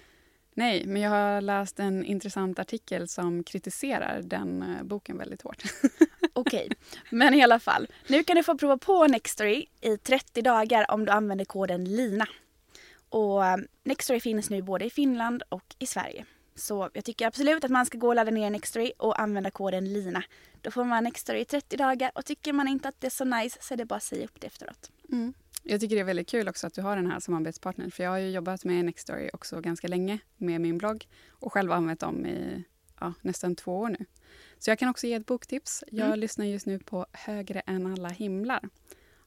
Nej, men jag har läst en intressant artikel som kritiserar den boken väldigt hårt. Okej, men i alla fall. Nu kan du få prova på Nextory i 30 dagar om du använder koden LINA. Och Nextory finns nu både i Finland och i Sverige. Så jag tycker absolut att man ska gå och ladda ner Nextory och använda koden LINA. Då får man Nextory i 30 dagar och tycker man inte att det är så nice så är det bara att säga upp det efteråt. Mm. Jag tycker det är väldigt kul också att du har den här som arbetspartner. För jag har ju jobbat med Nextory också ganska länge med min blogg. Och själv har använt dem i nästan 2 år nu. Så jag kan också ge ett boktips. Jag lyssnar just nu på Högre än alla himlar.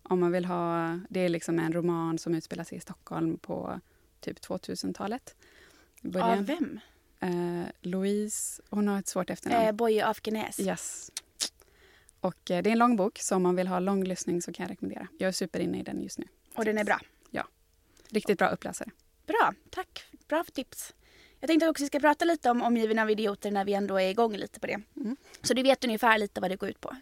Om man vill ha... Det är liksom en roman som utspelar sig i Stockholm på typ 2000-talet. Början. Av vem? Louise. Hon har ett svårt efternamn. Boye Afghanäs. Yes. Och det är en lång bok, så om man vill ha lång lyssning så kan jag rekommendera. Jag är superinne i den just nu. Och den är bra. Ja, riktigt bra uppläsare. Bra, tack. Bra tips. Jag tänkte också att vi ska prata lite om omgivna av idioter när vi ändå är igång lite på det. Mm. Så du vet ungefär lite vad det går ut på.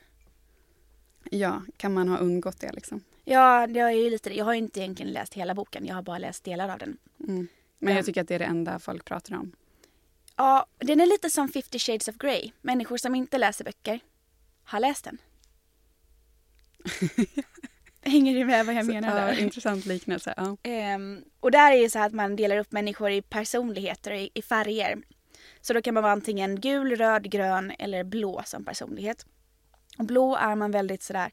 Ja, kan man ha undgått det liksom? Ja, det är ju lite. Jag har ju inte egentligen läst hela boken. Jag har bara läst delar av den. Mm. Men jag tycker att det är det enda folk pratar om. Ja, den är lite som 50 Shades of Grey. Människor som inte läser böcker har läst den. Hänger du med vad jag menar där? Ja, intressant liknelse. Ja. Och där är det så här att man delar upp människor i personligheter och i färger. Så då kan man vara antingen gul, röd, grön eller blå som personlighet. Och blå är man väldigt sådär...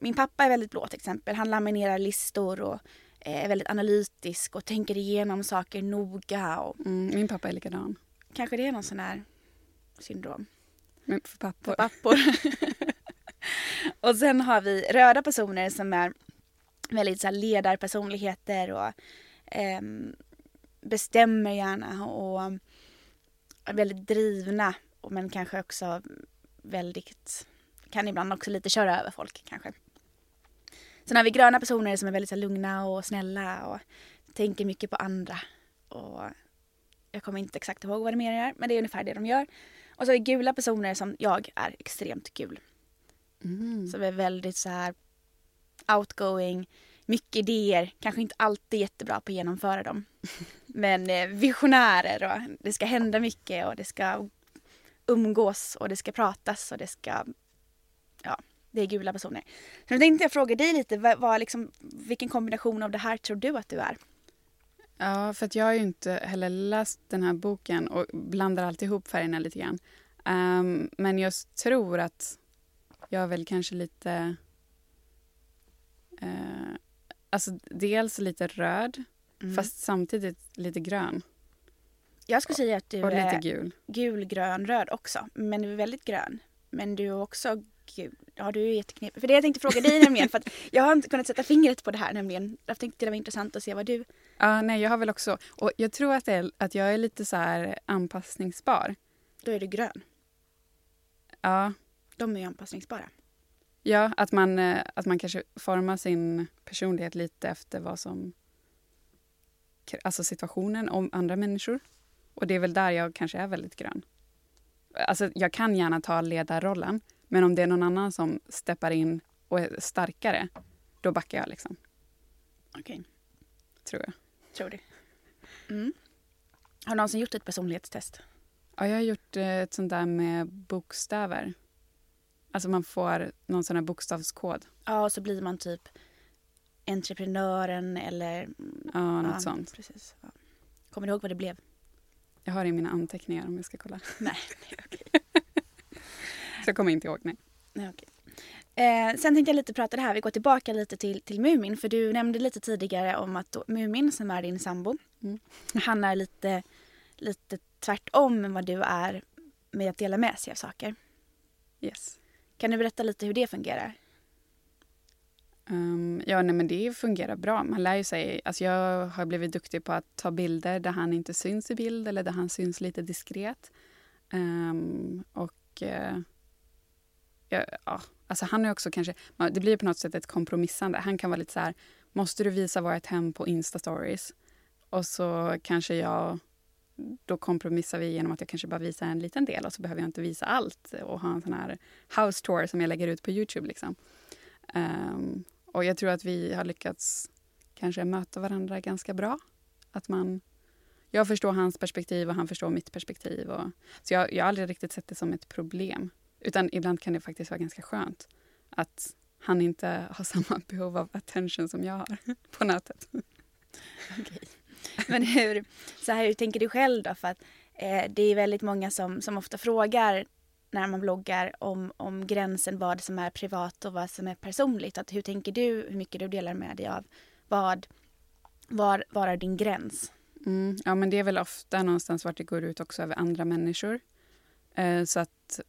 Min pappa är väldigt blå till exempel. Han laminerar listor och är väldigt analytisk och tänker igenom saker noga. Och... min pappa är likadan. Kanske det är någon sån här syndrom. Men för pappor. För pappor. Och sen har vi röda personer som är väldigt så här ledarpersonligheter och bestämmer gärna och är väldigt drivna, men kanske också väldigt, kan ibland också lite köra över folk kanske. Sen har vi gröna personer som är väldigt så här lugna och snälla och tänker mycket på andra, och jag kommer inte exakt ihåg vad det mer är, men det är ungefär det de gör. Och så är gula personer som jag är extremt gul. Mm. Som är väldigt så här outgoing, mycket idéer, kanske inte alltid jättebra på att genomföra dem. Men visionärer, och det ska hända mycket och det ska umgås och det ska pratas och det ska, ja, det är gula personer. Så då tänkte jag fråga dig lite, vad liksom, vilken kombination av det här tror du att du är? Ja, för att jag har ju inte heller läst den här boken och blandar alltid ihop färgerna lite grann. Men jag tror att jag är väl kanske lite, alltså dels lite röd, fast samtidigt lite grön. Jag skulle säga att du och är lite gul, grön, röd också, men du är väldigt grön. Men du är också gul. Ja, du är jätteknepig. För det jag tänkte fråga dig nämligen, för att jag har inte kunnat sätta fingret på det här nämligen. Jag tänkte det var intressant att se vad du... Ja, nej, jag har väl också, och jag tror att, att jag är lite så här anpassningsbar. Då är du grön. Ja. De är ju anpassningsbara. Ja, att man kanske formar sin personlighet lite efter vad som... Alltså situationen om andra människor. Och det är väl där jag kanske är väldigt grön. Alltså jag kan gärna ta ledarrollen. Men om det är någon annan som steppar in och är starkare, då backar jag liksom. Okej. Tror jag. Tror du. Mm. Har du någonsin gjort ett personlighetstest? Ja, jag har gjort ett sånt där med bokstäver. Alltså man får någon sån här bokstavskod. Ja, och så blir man typ entreprenören eller... Ja, något sånt. Precis. Ja. Kommer du ihåg vad det blev? Jag har det i mina anteckningar om jag ska kolla. Nej, okej. Så jag kommer inte ihåg, nej. Nej, okej. Sen tänkte jag lite prata det här. Vi går tillbaka lite till Mumin. För du nämnde lite tidigare om att Mumin, som är din sambo, han är lite tvärtom än vad du är med att dela med sig av saker. Yes. Kan du berätta lite hur det fungerar? Men det fungerar bra. Man lär ju sig. Alltså jag har blivit duktig på att ta bilder där han inte syns i bild eller där han syns lite diskret. Alltså han är också kanske, det blir på något sätt ett kompromissande. Han kan vara lite så här, måste du visa vårt hem på Insta-stories? Och så kanske jag... Då kompromissar vi genom att jag kanske bara visar en liten del och så behöver jag inte visa allt och ha en sån här house tour som jag lägger ut på YouTube liksom. Och jag tror att vi har lyckats kanske möta varandra ganska bra. Att jag förstår hans perspektiv och han förstår mitt perspektiv. Så jag har aldrig riktigt sett det som ett problem. Utan ibland kan det faktiskt vara ganska skönt att han inte har samma behov av attention som jag har på nätet. Okej. Men hur tänker du själv då? För att det är väldigt många som ofta frågar när man bloggar om gränsen, vad som är privat och vad som är personligt. Att hur tänker du, hur mycket du delar med dig av? Var är din gräns? Ja, men det är väl ofta någonstans vart det går ut också över andra människor. Så att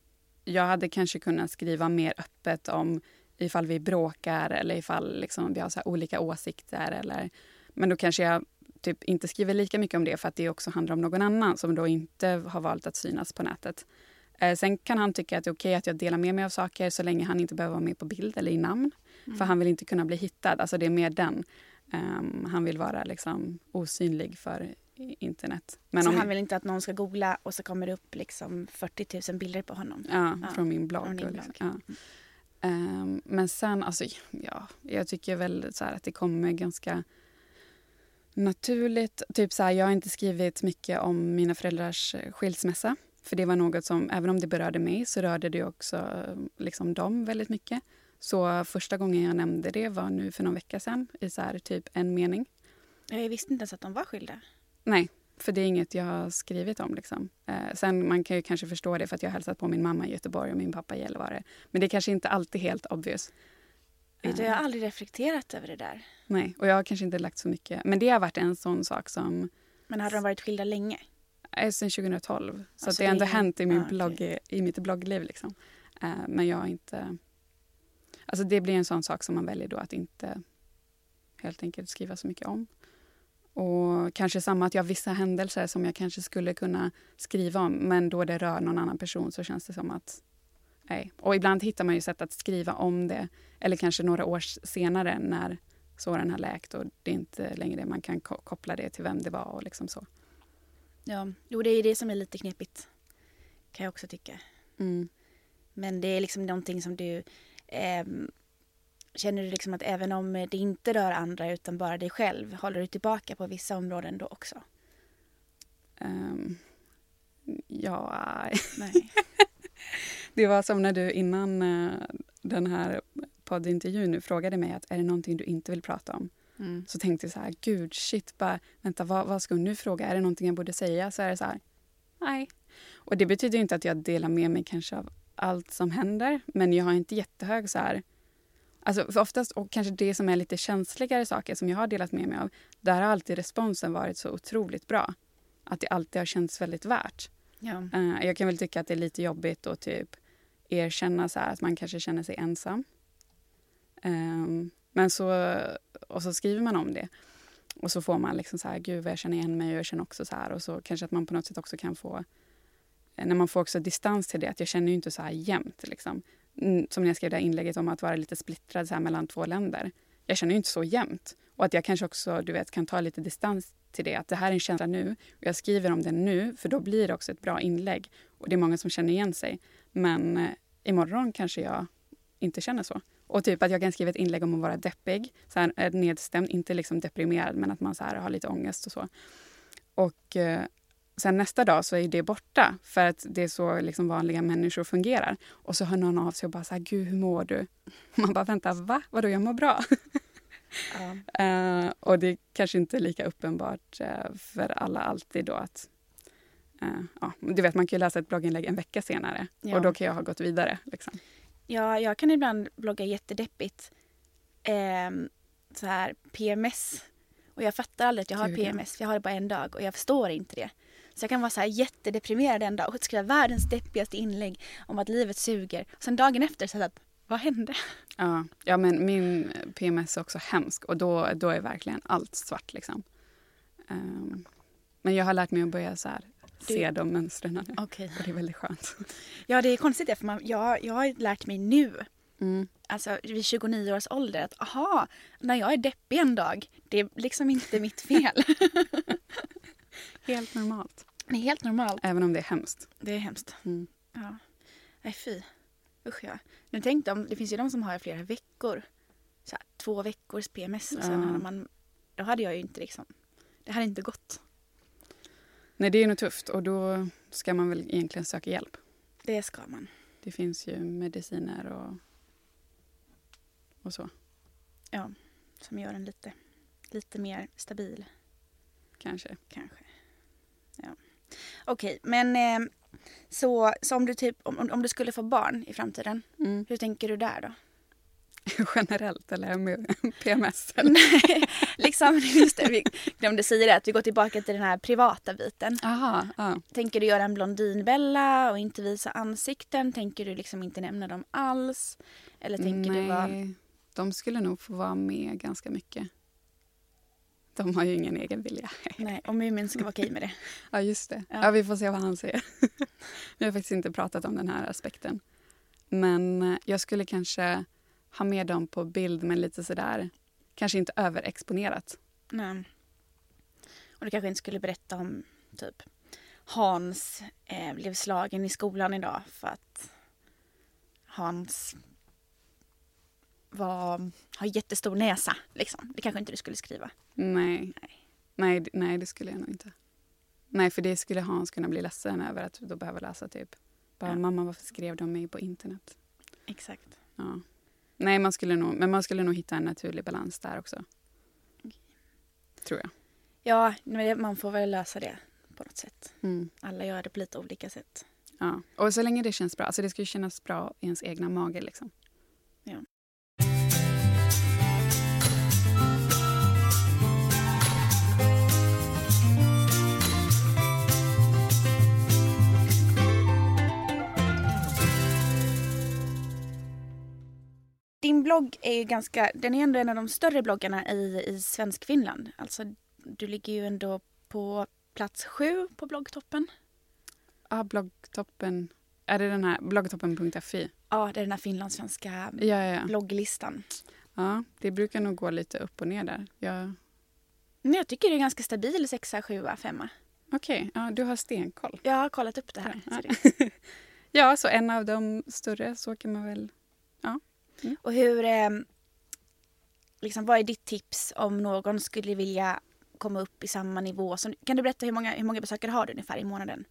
jag hade kanske kunnat skriva mer öppet om ifall vi bråkar eller ifall liksom vi har så här olika åsikter. Men då kanske jag typ inte skriver lika mycket om det för att det också handlar om någon annan som då inte har valt att synas på nätet. Sen kan han tycka att det är okej att jag delar med mig av saker så länge han inte behöver vara med på bild eller i namn. För han vill inte kunna bli hittad. Alltså det är mer den. Han vill vara liksom osynlig för internet. Men så han vill inte att någon ska googla och så kommer det upp liksom 40 000 bilder på honom. Ja, ja. Från min blogg. Från din blogg. Liksom. Ja. Men sen, alltså, ja, jag tycker väl så här att det kommer ganska naturligt. Typ så här, jag har inte skrivit mycket om mina föräldrars skilsmässa. För det var något som, även om det berörde mig, så rörde det också liksom dem väldigt mycket. Så första gången jag nämnde det var nu för någon vecka sedan i så här typ en mening. Jag visste inte ens att de var skilda. Nej, för det är inget jag har skrivit om liksom. Sen man kan ju kanske förstå det för att jag har hälsat på min mamma i Göteborg och min pappa i Gällivare. Men det är kanske inte alltid helt obvious. Jag har aldrig reflekterat över det där. Nej, och jag har kanske inte lagt så mycket. Men det har varit en sån sak som... Men hade de varit skilda länge? Sen 2012. Så alltså, det har ändå hänt i min blogg, okay. I mitt bloggliv liksom. Men jag har inte... Alltså det blir en sån sak som man väljer då att inte helt enkelt skriva så mycket om. Och kanske samma att jag har vissa händelser som jag kanske skulle kunna skriva om. Men då det rör någon annan person så känns det som att... Nej. Och ibland hittar man ju sätt att skriva om det. Eller kanske några år senare när såren har läkt. Och det är inte längre det man kan koppla det till vem det var och liksom så. Ja, jo, det är ju det som är lite knepigt. Kan jag också tycka. Mm. Men det är liksom någonting som du... Känner du liksom att även om det inte rör andra utan bara dig själv, håller du tillbaka på vissa områden då också? Ja, nej. Det var som när du innan den här poddintervjun nu frågade mig att är det någonting du inte vill prata om? Mm. Så tänkte jag så här, gud shit, bara, vänta, vad ska hon nu fråga? Är det någonting jag borde säga? Så är det så här, nej. Och det betyder inte att jag delar med mig kanske av allt som händer, men jag har inte jättehög så här, alltså för oftast, och kanske det som är lite känsligare saker som jag har delat med mig av, där har alltid responsen varit så otroligt bra att det alltid har känts väldigt värt. Ja. Jag kan väl tycka att det är lite jobbigt att typ erkänna så här att man kanske känner sig ensam, men så, och så skriver man om det och så får man liksom så här, gud vad jag känner igen mig och jag känner också så här, och så kanske att man på något sätt också kan få, när man får också distans till det, att jag känner ju inte så här jämnt liksom. Som när jag skrev det här inlägget om att vara lite splittrad så här mellan två länder. Jag känner ju inte så jämnt. Och att jag kanske också, du vet, kan ta lite distans till det. Att det här är en känsla nu. Och jag skriver om den nu, för då blir det också ett bra inlägg. Och det är många som känner igen sig. Men imorgon kanske jag inte känner så. Och typ att jag kan skriva ett inlägg om att vara deppig. Så här nedstämd, inte liksom deprimerad, men att man så här har lite ångest och så. Och... Sen nästa dag så är det borta för att det är så liksom vanliga människor fungerar. Och så hör någon av sig och bara så här, gud hur mår du? Och man bara, vänta, va? Vadå, jag mår bra? Ja. Och det är kanske inte lika uppenbart för alla alltid då att... ja, du vet, man kan ju läsa ett blogginlägg en vecka senare. Ja. Och då kan jag ha gått vidare. Liksom. Ja, jag kan ibland blogga jättedeppigt. Så här, PMS. Och jag fattar aldrig att jag har PMS. För jag har det bara en dag och jag förstår inte det. Så jag kan vara så här jättedeprimerad en dag och skriva världens deppigaste inlägg om att livet suger. Och sen dagen efter så att, vad hände? Ja, men min PMS är också hemsk och då är verkligen allt svart liksom. Men jag har lärt mig att börja så här se de mönstren nu. Okay. Och det är väldigt skönt. Ja, det är konstigt det, för jag har lärt mig nu. Mm. Alltså vid 29 års ålder att aha, när jag är deppig en dag, det är liksom inte mitt fel. Helt normalt. Nej, helt normalt. Även om det är hemskt. Det är hemskt. Mm. Ja. Nej, fy. Usch, ja. Nu tänkte om, det finns ju de som har flera veckor. Så här, 2 veckors PMS. Och sen när man, då hade jag ju inte liksom, det hade inte gått. Nej, det är ju nog tufft. Och då ska man väl egentligen söka hjälp. Det ska man. Det finns ju mediciner och så. Ja, som gör en lite mer stabil. Kanske. Ja. Okej, men så om du typ om du skulle få barn i framtiden, hur tänker du där då? Generellt eller med PMS? Eller? Nej, liksom just det, vi glömde säga det, att vi går tillbaka till den här privata biten. Aha, ja. Tänker du göra en Blondinbella och inte visa ansikten? Tänker du liksom inte nämna dem alls? Eller tänker du vara... de skulle nog få vara med ganska mycket. De har ju ingen egen vilja. Nej, och Mumin ska vara okej med det. Ja, just det. Ja, vi får se vad han säger. Vi har faktiskt inte pratat om den här aspekten. Men jag skulle kanske ha med dem på bild, men lite sådär, kanske inte överexponerat. Nej. Och du kanske inte skulle berätta om typ Hans blev slagen i skolan idag för att Hans har jättestor näsa. Liksom. Det kanske inte du skulle skriva. Nej, det skulle jag nog inte. Nej, för det skulle Hans kunna bli ledsen över att då behöva läsa typ. Bara, mamma, varför skrev de mig på internet? Exakt. Ja. Nej, man skulle nog hitta en naturlig balans där också. Okay. Tror jag. Ja, men man får väl lösa det på något sätt. Mm. Alla gör det på lite olika sätt. Ja, och så länge det känns bra. Alltså det ska ju kännas bra i ens egna mage liksom. Ja. Din blogg är ju ganska, den är ändå en av de större bloggarna i svensk Finland. Alltså du ligger ju ändå på plats 7 på bloggtoppen. Ja, bloggtoppen. Är det den här bloggtoppen.fi? Ja, det är den här finlandssvenska blogglistan. Ja, det brukar nog gå lite upp och ner där. Men jag tycker det är ganska stabil 6, 7, 5. Okej, ja, du har stenkoll. Jag har kollat upp det här. Ja, så, det. Ja, så en av de större, så kan man väl... Ja. Mm. Och hur, liksom, vad är ditt tips om någon skulle vilja komma upp i samma nivå? Så, kan du berätta hur många besökare har du ungefär i månaden?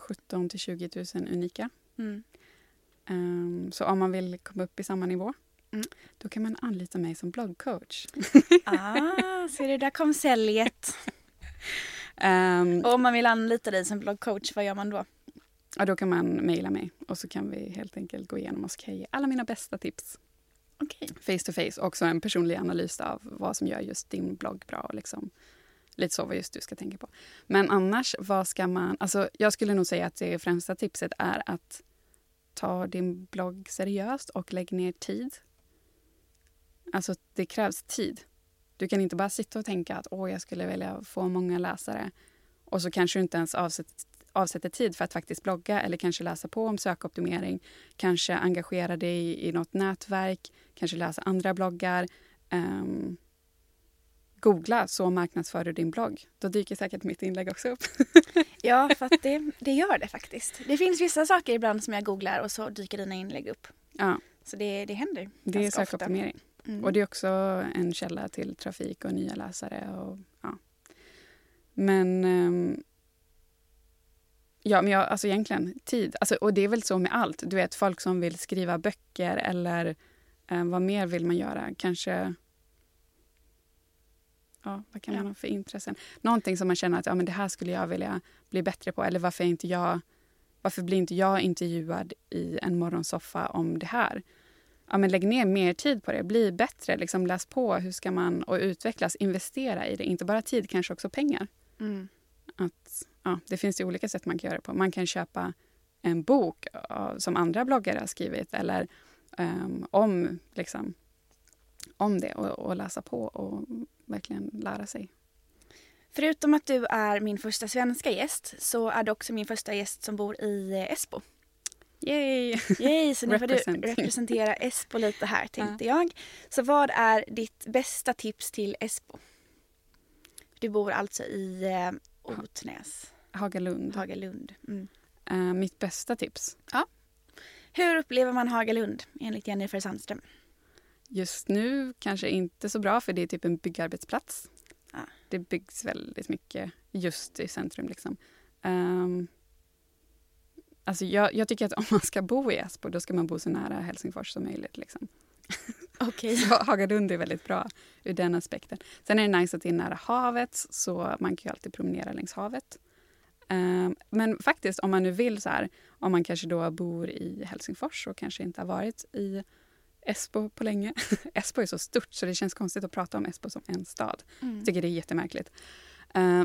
17 till 20 000 unika. Mm. Så om man vill komma upp i samma nivå, då kan man anlita mig som bloggcoach. Ah, så det där kom säljet. Och om man vill anlita dig som bloggcoach, vad gör man då? Ja, då kan man mejla mig och så kan vi helt enkelt gå igenom och ge alla mina bästa tips. Okej. Face to face. Också en personlig analys av vad som gör just din blogg bra. Och liksom, lite så vad just du ska tänka på. Men annars, vad ska man... Alltså, jag skulle nog säga att det främsta tipset är att ta din blogg seriöst och lägg ner tid. Alltså, det krävs tid. Du kan inte bara sitta och tänka att jag skulle vilja få många läsare. Och så kanske du inte ens avsätter tid för att faktiskt blogga eller kanske läsa på om sökoptimering, kanske engagera dig i något nätverk, kanske läsa andra bloggar, googla så marknadsför du din blogg. Då dyker säkert mitt inlägg också upp. Ja, för att det gör det faktiskt. Det finns vissa saker ibland som jag googlar och så dyker dina inlägg upp. Ja. Så det händer. Det är sökoptimering. Mm. Och det är också en källa till trafik och nya läsare. Och, ja. Men... Ja, men jag, alltså egentligen tid. Alltså, och det är väl så med allt. Du vet, folk som vill skriva böcker eller vad mer vill man göra? Kanske, vad kan man ha för intressen? Någonting som man känner att men det här skulle jag vilja bli bättre på. Eller varför blir inte jag intervjuad i en morgonsoffa om det här? Ja, men lägg ner mer tid på det. Bli bättre. Liksom, läs på hur ska man och utvecklas. Investera i det. Inte bara tid, kanske också pengar. Mm. Det finns ju olika sätt man kan göra det på. Man kan köpa en bok som andra bloggare har skrivit eller om det och läsa på och verkligen lära sig. Förutom att du är min första svenska gäst så är du också min första gäst som bor i Esbo. Yay! Så nu får du representera Esbo lite här, tänkte jag. Så vad är ditt bästa tips till Esbo? Du bor alltså i... Otnäs. Hagalund. Mm. Mitt bästa tips. Ja. Hur upplever man Hagalund enligt Jennifer Sandström? Just nu kanske inte så bra för det är typ en byggarbetsplats. Ja. Det byggs väldigt mycket just i centrum liksom. Alltså jag tycker att om man ska bo i Esbo då ska man bo så nära Helsingfors som möjligt liksom. Okay. Så Hagalund är väldigt bra ur den aspekten. Sen är det nice att det är nära havet så man kan ju alltid promenera längs havet. Men faktiskt om man nu vill så här, om man kanske då bor i Helsingfors och kanske inte har varit i Esbo på länge. Esbo är så stort så det känns konstigt att prata om Esbo som en stad. Jag tycker det är jättemärkligt.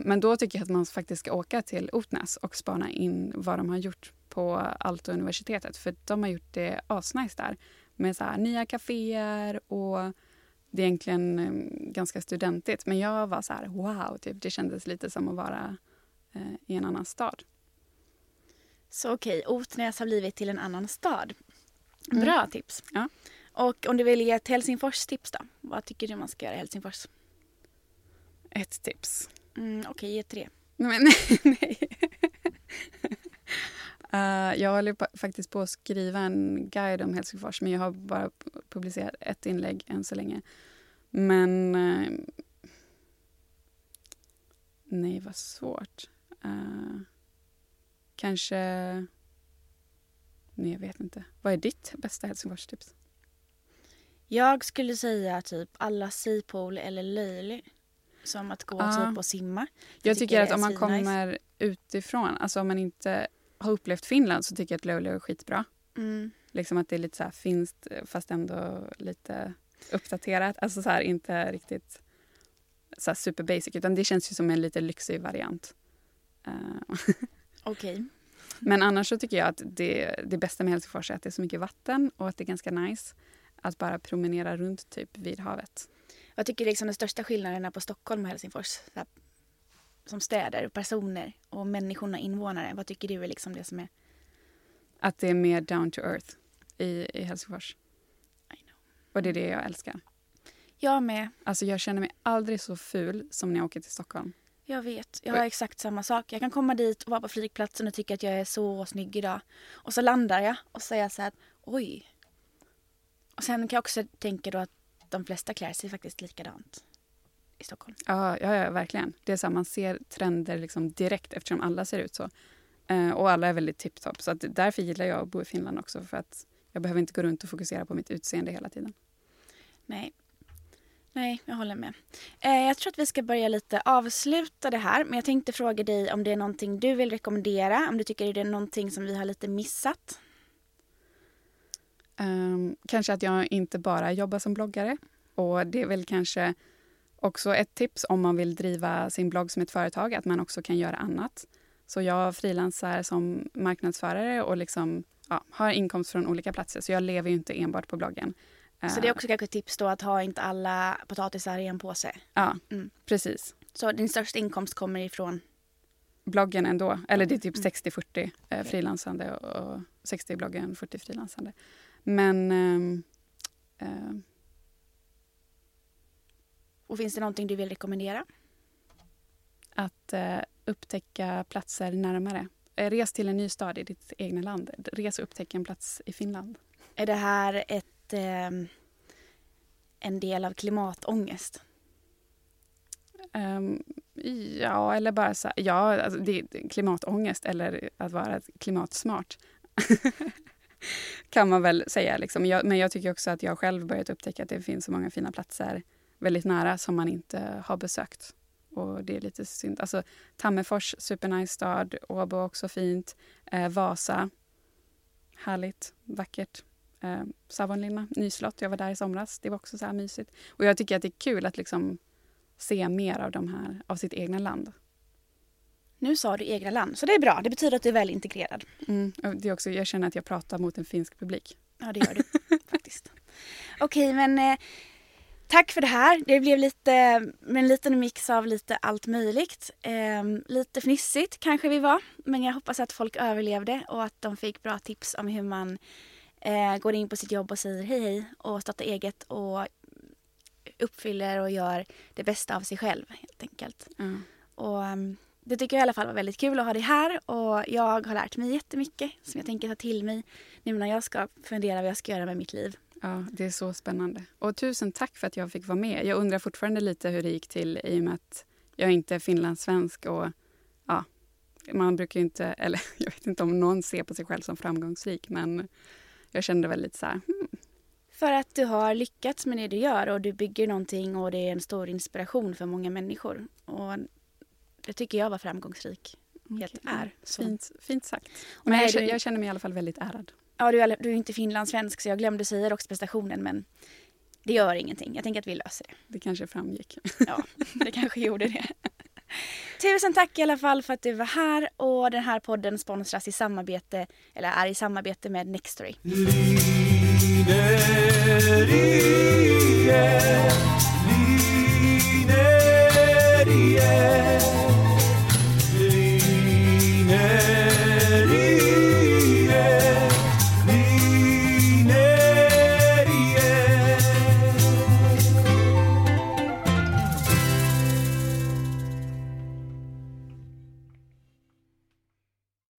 Men då tycker jag att man faktiskt ska åka till Otnäs och spana in vad de har gjort på Aalto-universitetet. För de har gjort det asnice där. Med så här nya kaféer och det är egentligen ganska studentigt. Men jag var så här, wow, typ. Det kändes lite som att vara i en annan stad. Så okej, Otnäs har blivit till en annan stad. Bra tips. Ja. Och om du vill ge ett Helsingfors tips då? Vad tycker du man ska göra i Helsingfors? Ett tips. Okej, ge 3. Men, nej. Jag håller faktiskt på att skriva en guide om Helsingfors, men jag har bara publicerat ett inlägg än så länge. Men nej, vad svårt. Kanske, nej, jag vet inte. Vad är ditt bästa Helsingfors-tips? Jag skulle säga typ alla Seapool eller Löyly. Som att gå typ och simma. Jag tycker att om man kommer utifrån, alltså om man inte har upplevt Finland, så tycker jag att Löyly är skitbra. Mm. Liksom att det är lite så här finskt fast ändå lite uppdaterat. Alltså så här, inte riktigt så här super basic, utan det känns ju som en lite lyxig variant. Okej. Okay. Men annars så tycker jag att det bästa med Helsingfors är att det är så mycket vatten och att det är ganska nice att bara promenera runt typ vid havet. Jag tycker liksom den största skillnaden är på Stockholm och Helsingfors. Så här, som städer, personer och människorna, invånare. Vad tycker du är liksom det som är? Att det är mer down to earth i Helsingfors. I know. Och det är det jag älskar. Jag med. Alltså jag känner mig aldrig så ful som när jag åker till Stockholm. Jag vet. Jag har exakt samma sak. Jag kan komma dit och vara på flygplatsen och tycka att jag är så snygg idag. Och så landar jag och säger så här, oj. Och sen kan jag också tänka då att de flesta klär sig faktiskt likadant i Stockholm. Ja, verkligen. Det är så här, man ser trender liksom direkt eftersom alla ser ut så. Och alla är väldigt tipptopp. Så att därför gillar jag att bo i Finland också. För att jag behöver inte gå runt och fokusera på mitt utseende hela tiden. Nej, jag håller med. Jag tror att vi ska börja lite avsluta det här. Men jag tänkte fråga dig om det är någonting du vill rekommendera. Om du tycker det är någonting som vi har lite missat. Kanske att jag inte bara jobbar som bloggare, och det är väl kanske också ett tips om man vill driva sin blogg som ett företag, att man också kan göra annat. Så jag frilansar som marknadsförare och liksom, ja, har inkomst från olika platser, så jag lever ju inte enbart på bloggen. Så det är också kanske ett tips då att ha inte alla potatisar i en påse. Ja, precis. Så din största inkomst kommer ifrån? Bloggen ändå, eller det är typ 60-40 frilansande och 60 bloggen, 40 frilansande. Men och finns det någonting du vill rekommendera? Att upptäcka platser närmare. Res till en ny stad i ditt egna land. Res och upptäck en plats i Finland. Är det här en del av klimatångest? Ja, eller bara så, ja, alltså, det är klimatångest eller att vara klimatsmart. Kan man väl säga liksom. Men jag tycker också att jag själv börjat upptäcka att det finns så många fina platser väldigt nära som man inte har besökt. Och det är lite synd. Alltså Tammerfors, supernice stad. Åbo också fint. Vasa, härligt, vackert. Savonlinna, Nyslott, jag var där i somras. Det var också så här mysigt. Och jag tycker att det är kul att liksom se mer av de här, av sitt egna land. Nu sa du egna land, så det är bra. Det betyder att du är väl integrerad. Det är också, jag känner att jag pratar mot en finsk publik. Ja, det gör du faktiskt. Okej, men tack för det här. Det blev lite, men en liten mix av lite allt möjligt. Lite fnissigt kanske vi var. Men jag hoppas att folk överlevde och att de fick bra tips om hur man går in på sitt jobb och säger hej och startar eget och uppfyller och gör det bästa av sig själv helt enkelt. Mm. Och det tycker jag i alla fall var väldigt kul att ha det här, och jag har lärt mig jättemycket som jag tänker ta till mig nu när jag ska fundera vad jag ska göra med mitt liv. Ja, det är så spännande. Och tusen tack för att jag fick vara med. Jag undrar fortfarande lite hur det gick till i och med att jag inte är finlandssvensk, och ja, man brukar ju inte, eller jag vet inte om någon ser på sig själv som framgångsrik, men jag kände väl lite så här. För att du har lyckats med det du gör och du bygger någonting och det är en stor inspiration för många människor. Och det tycker jag var framgångsrik. Är. Så. Fint sagt. Men nej, jag känner mig i alla fall väldigt ärad. Ja, du är inte finlandssvensk, så jag glömde säga rocksprestationen, men det gör ingenting. Jag tänker att vi löser det. Det kanske framgick. Ja, det kanske gjorde det. Tusen tack i alla fall för att du var här, och den här podden sponsras i samarbete, eller är i samarbete med Nextory. Lineriet, lineriet.